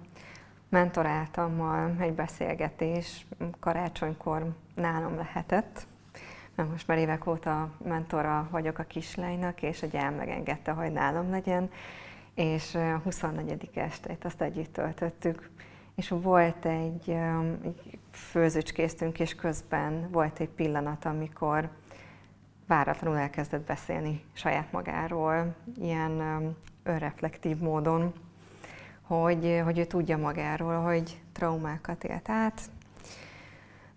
mentoráltammal egy beszélgetés karácsonykor nálam lehetett. Mert most már évek óta mentora vagyok a kislánynak, és egy elmegengedte, hogy nálam legyen, és a huszonnegyedike estét azt együtt töltöttük. És volt egy, főzőcskéztünk, és közben volt egy pillanat, amikor váratlanul elkezdett beszélni saját magáról, ilyen önreflektív módon, hogy, hogy ő tudja magáról, hogy traumákat élt át.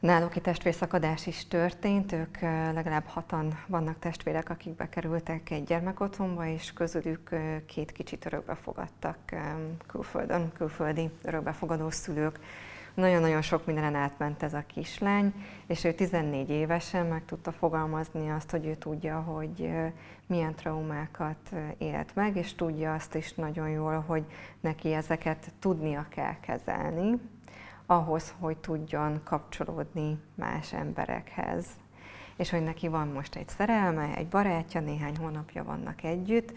Náluk itt testvérszakadás is történt, ők legalább hatan vannak testvérek, akik bekerültek egy gyermekotthonba, és közülük két kicsit örökbefogadtak külföldön, külföldi örökbefogadó szülők. Nagyon-nagyon sok mindenen átment ez a kislány, és ő tizennégy évesen meg tudta fogalmazni azt, hogy ő tudja, hogy milyen traumákat élt meg, és tudja azt is nagyon jól, hogy neki ezeket tudnia kell kezelni, ahhoz, hogy tudjon kapcsolódni más emberekhez. És hogy neki van most egy szerelme, egy barátja, néhány hónapja vannak együtt,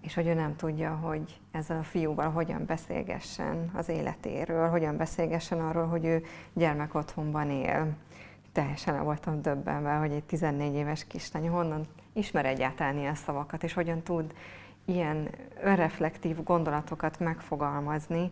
és hogy ő nem tudja, hogy ezzel a fiúval hogyan beszélgessen az életéről, hogyan beszélgessen arról, hogy ő gyermekotthonban él. Teljesen le voltam döbbenve, hogy egy tizennégy éves kislány honnan ismer egyáltalán ilyen szavakat, és hogyan tud ilyen önreflektív gondolatokat megfogalmazni,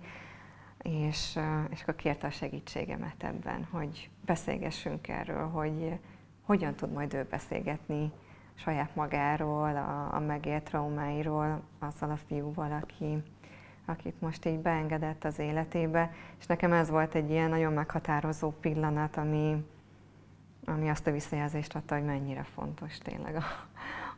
És, és akkor kérte a segítségemet ebben, hogy beszélgessünk erről, hogy hogyan tud majd ő beszélgetni saját magáról, a, a megélt traumáiról, azzal a fiúval, aki, akit most így beengedett az életébe. És nekem ez volt egy ilyen nagyon meghatározó pillanat, ami, ami azt a visszajelzést adta, hogy mennyire fontos tényleg a,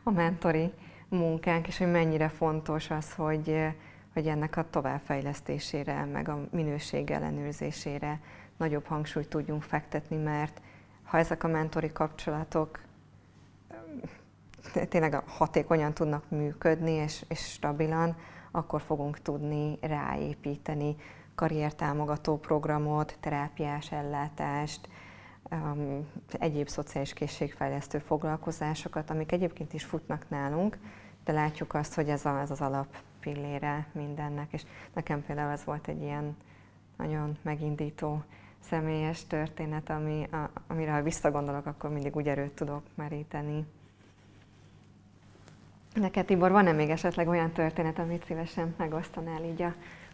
a mentori munkánk, és hogy mennyire fontos az, hogy hogy ennek a továbbfejlesztésére, meg a minőség ellenőrzésére nagyobb hangsúlyt tudjunk fektetni, mert ha ezek a mentori kapcsolatok tényleg hatékonyan tudnak működni és, és stabilan, akkor fogunk tudni ráépíteni karriertámogató programot, terápiás ellátást, egyéb szociális készségfejlesztő foglalkozásokat, amik egyébként is futnak nálunk, de látjuk azt, hogy ez, a, ez az alap pillére mindennek, és nekem például ez volt egy ilyen nagyon megindító személyes történet, ami, a, amire ha visszagondolok, akkor mindig úgy erőt tudok meríteni. Neked, Tibor, van-e még esetleg olyan történet, amit szívesen megosztanál így a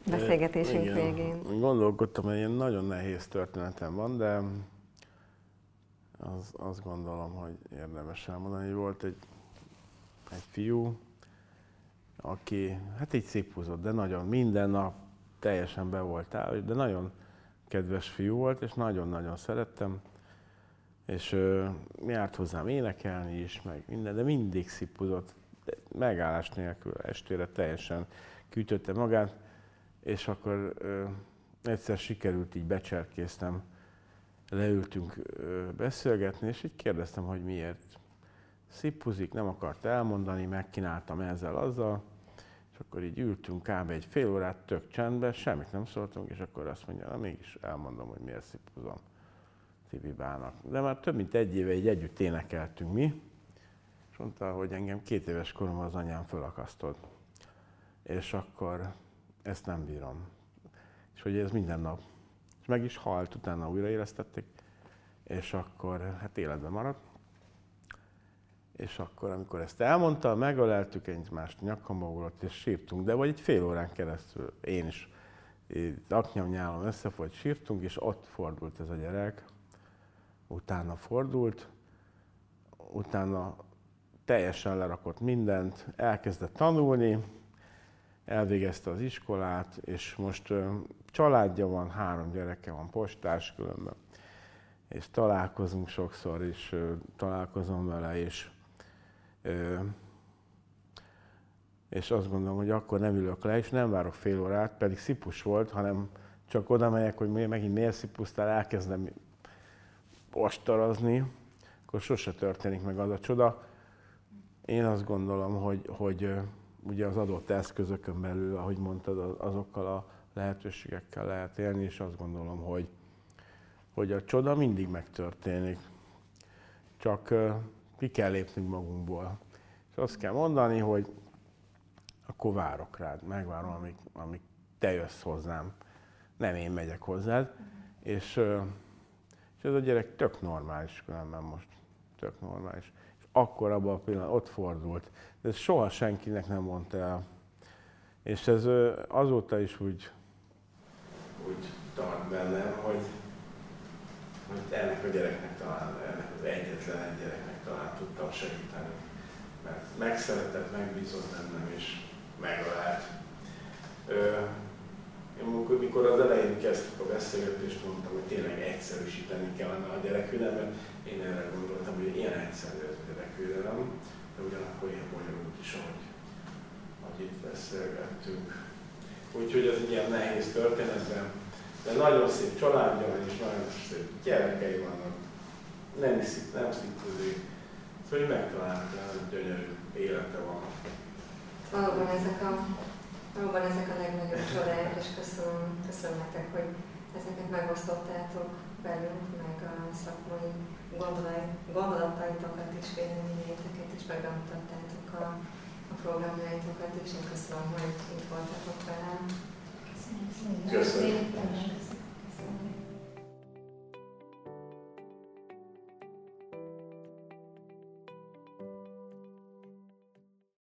beszélgetésünk é, végén? Gondolkodtam, hogy ilyen nagyon nehéz történetem van, de az, azt gondolom, hogy érdemes elmondani, hogy volt egy, egy fiú, aki hát így szipúzott, de nagyon minden nap teljesen be voltál, de nagyon kedves fiú volt, és nagyon-nagyon szerettem, és ö, járt hozzám énekelni is, meg minden, de mindig szipúzott, de megállás nélkül, estére teljesen kiütötte magát, és akkor ö, egyszer sikerült, így becserkéztem, leültünk ö, beszélgetni, és így kérdeztem, hogy miért szipuzik, nem akart elmondani, megkínáltam ezzel-azzal, és akkor így ültünk kb. Egy fél órát tök csendben, semmit nem szóltunk, és akkor azt mondja, na mégis elmondom, hogy miért szipuzom Tibibának. De már több mint egy éve így együtt énekeltünk mi, és mondta, hogy engem két éves koromban az anyám fölakasztott. És akkor ezt nem bírom. És hogy ez minden nap. És meg is halt, utána újraélesztették, és akkor hát életben maradt. És akkor, amikor ezt elmondta, megöleltük, egymást nyakamba ugrott, és sírtunk, de vagy egy fél órán keresztül én is aknyam nyálom összefolyt, sírtunk, és ott fordult ez a gyerek, utána fordult, utána teljesen lerakott mindent, elkezdett tanulni, elvégezte az iskolát, és most családja van, három gyereke van, postás különben, és találkozunk sokszor, és találkozom vele, és és azt gondolom, hogy akkor nem ülök le, és nem várok fél órát, pedig szipus volt, hanem csak oda megyek, hogy megint miért szipusztál, elkezdem ostorozni, akkor sose történik meg az a csoda. Én azt gondolom, hogy, hogy ugye az adott eszközökön belül, ahogy mondtad, azokkal a lehetőségekkel lehet élni, és azt gondolom, hogy, hogy a csoda mindig megtörténik. Csak ki kell lépnünk magunkból. És azt kell mondani, hogy akkor várok rád, megvárom, amíg, amíg te jössz hozzám. Nem én megyek hozzád. Mm. És, és ez a gyerek tök normális, különben most tök normális. És akkor abban a pillanatban ott fordult. De ezt soha senkinek nem mondta el. És ez azóta is úgy, úgy tart bennem, hogy, hogy ennek a gyereknek talán, ennek az egyetlen egy gyereknek talán tudtam segíteni. Mert megszeretett, megbízott bennem és megölt. Én mikor az elején kezdtük a beszélgetést, mondtam, hogy tényleg egyszerűsíteni kellene a gyerekvédelmet. Én erre gondoltam, hogy ilyen egyszerű az a gyerekvédelem, de ugyanakkor ilyen bonyolult is, ahogy, ahogy itt beszélgettünk. Úgyhogy ez egy ilyen nehéz történetben, de nagyon szép családja van és nagyon szép gyerekei vannak. Nem iszik, nem szikkozik. Szóval megtalálnak, nagyon gyönyörű élete van. Valóban ezek a, valóban ezek a legnagyobb csodák, és köszönöm, köszönöm nektek, hogy ezeket megosztottátok velünk, meg a szakmai gondolataitokat és véleményeiteket is, megbemutattátok a, a programjaitokat, és én köszönöm, hogy itt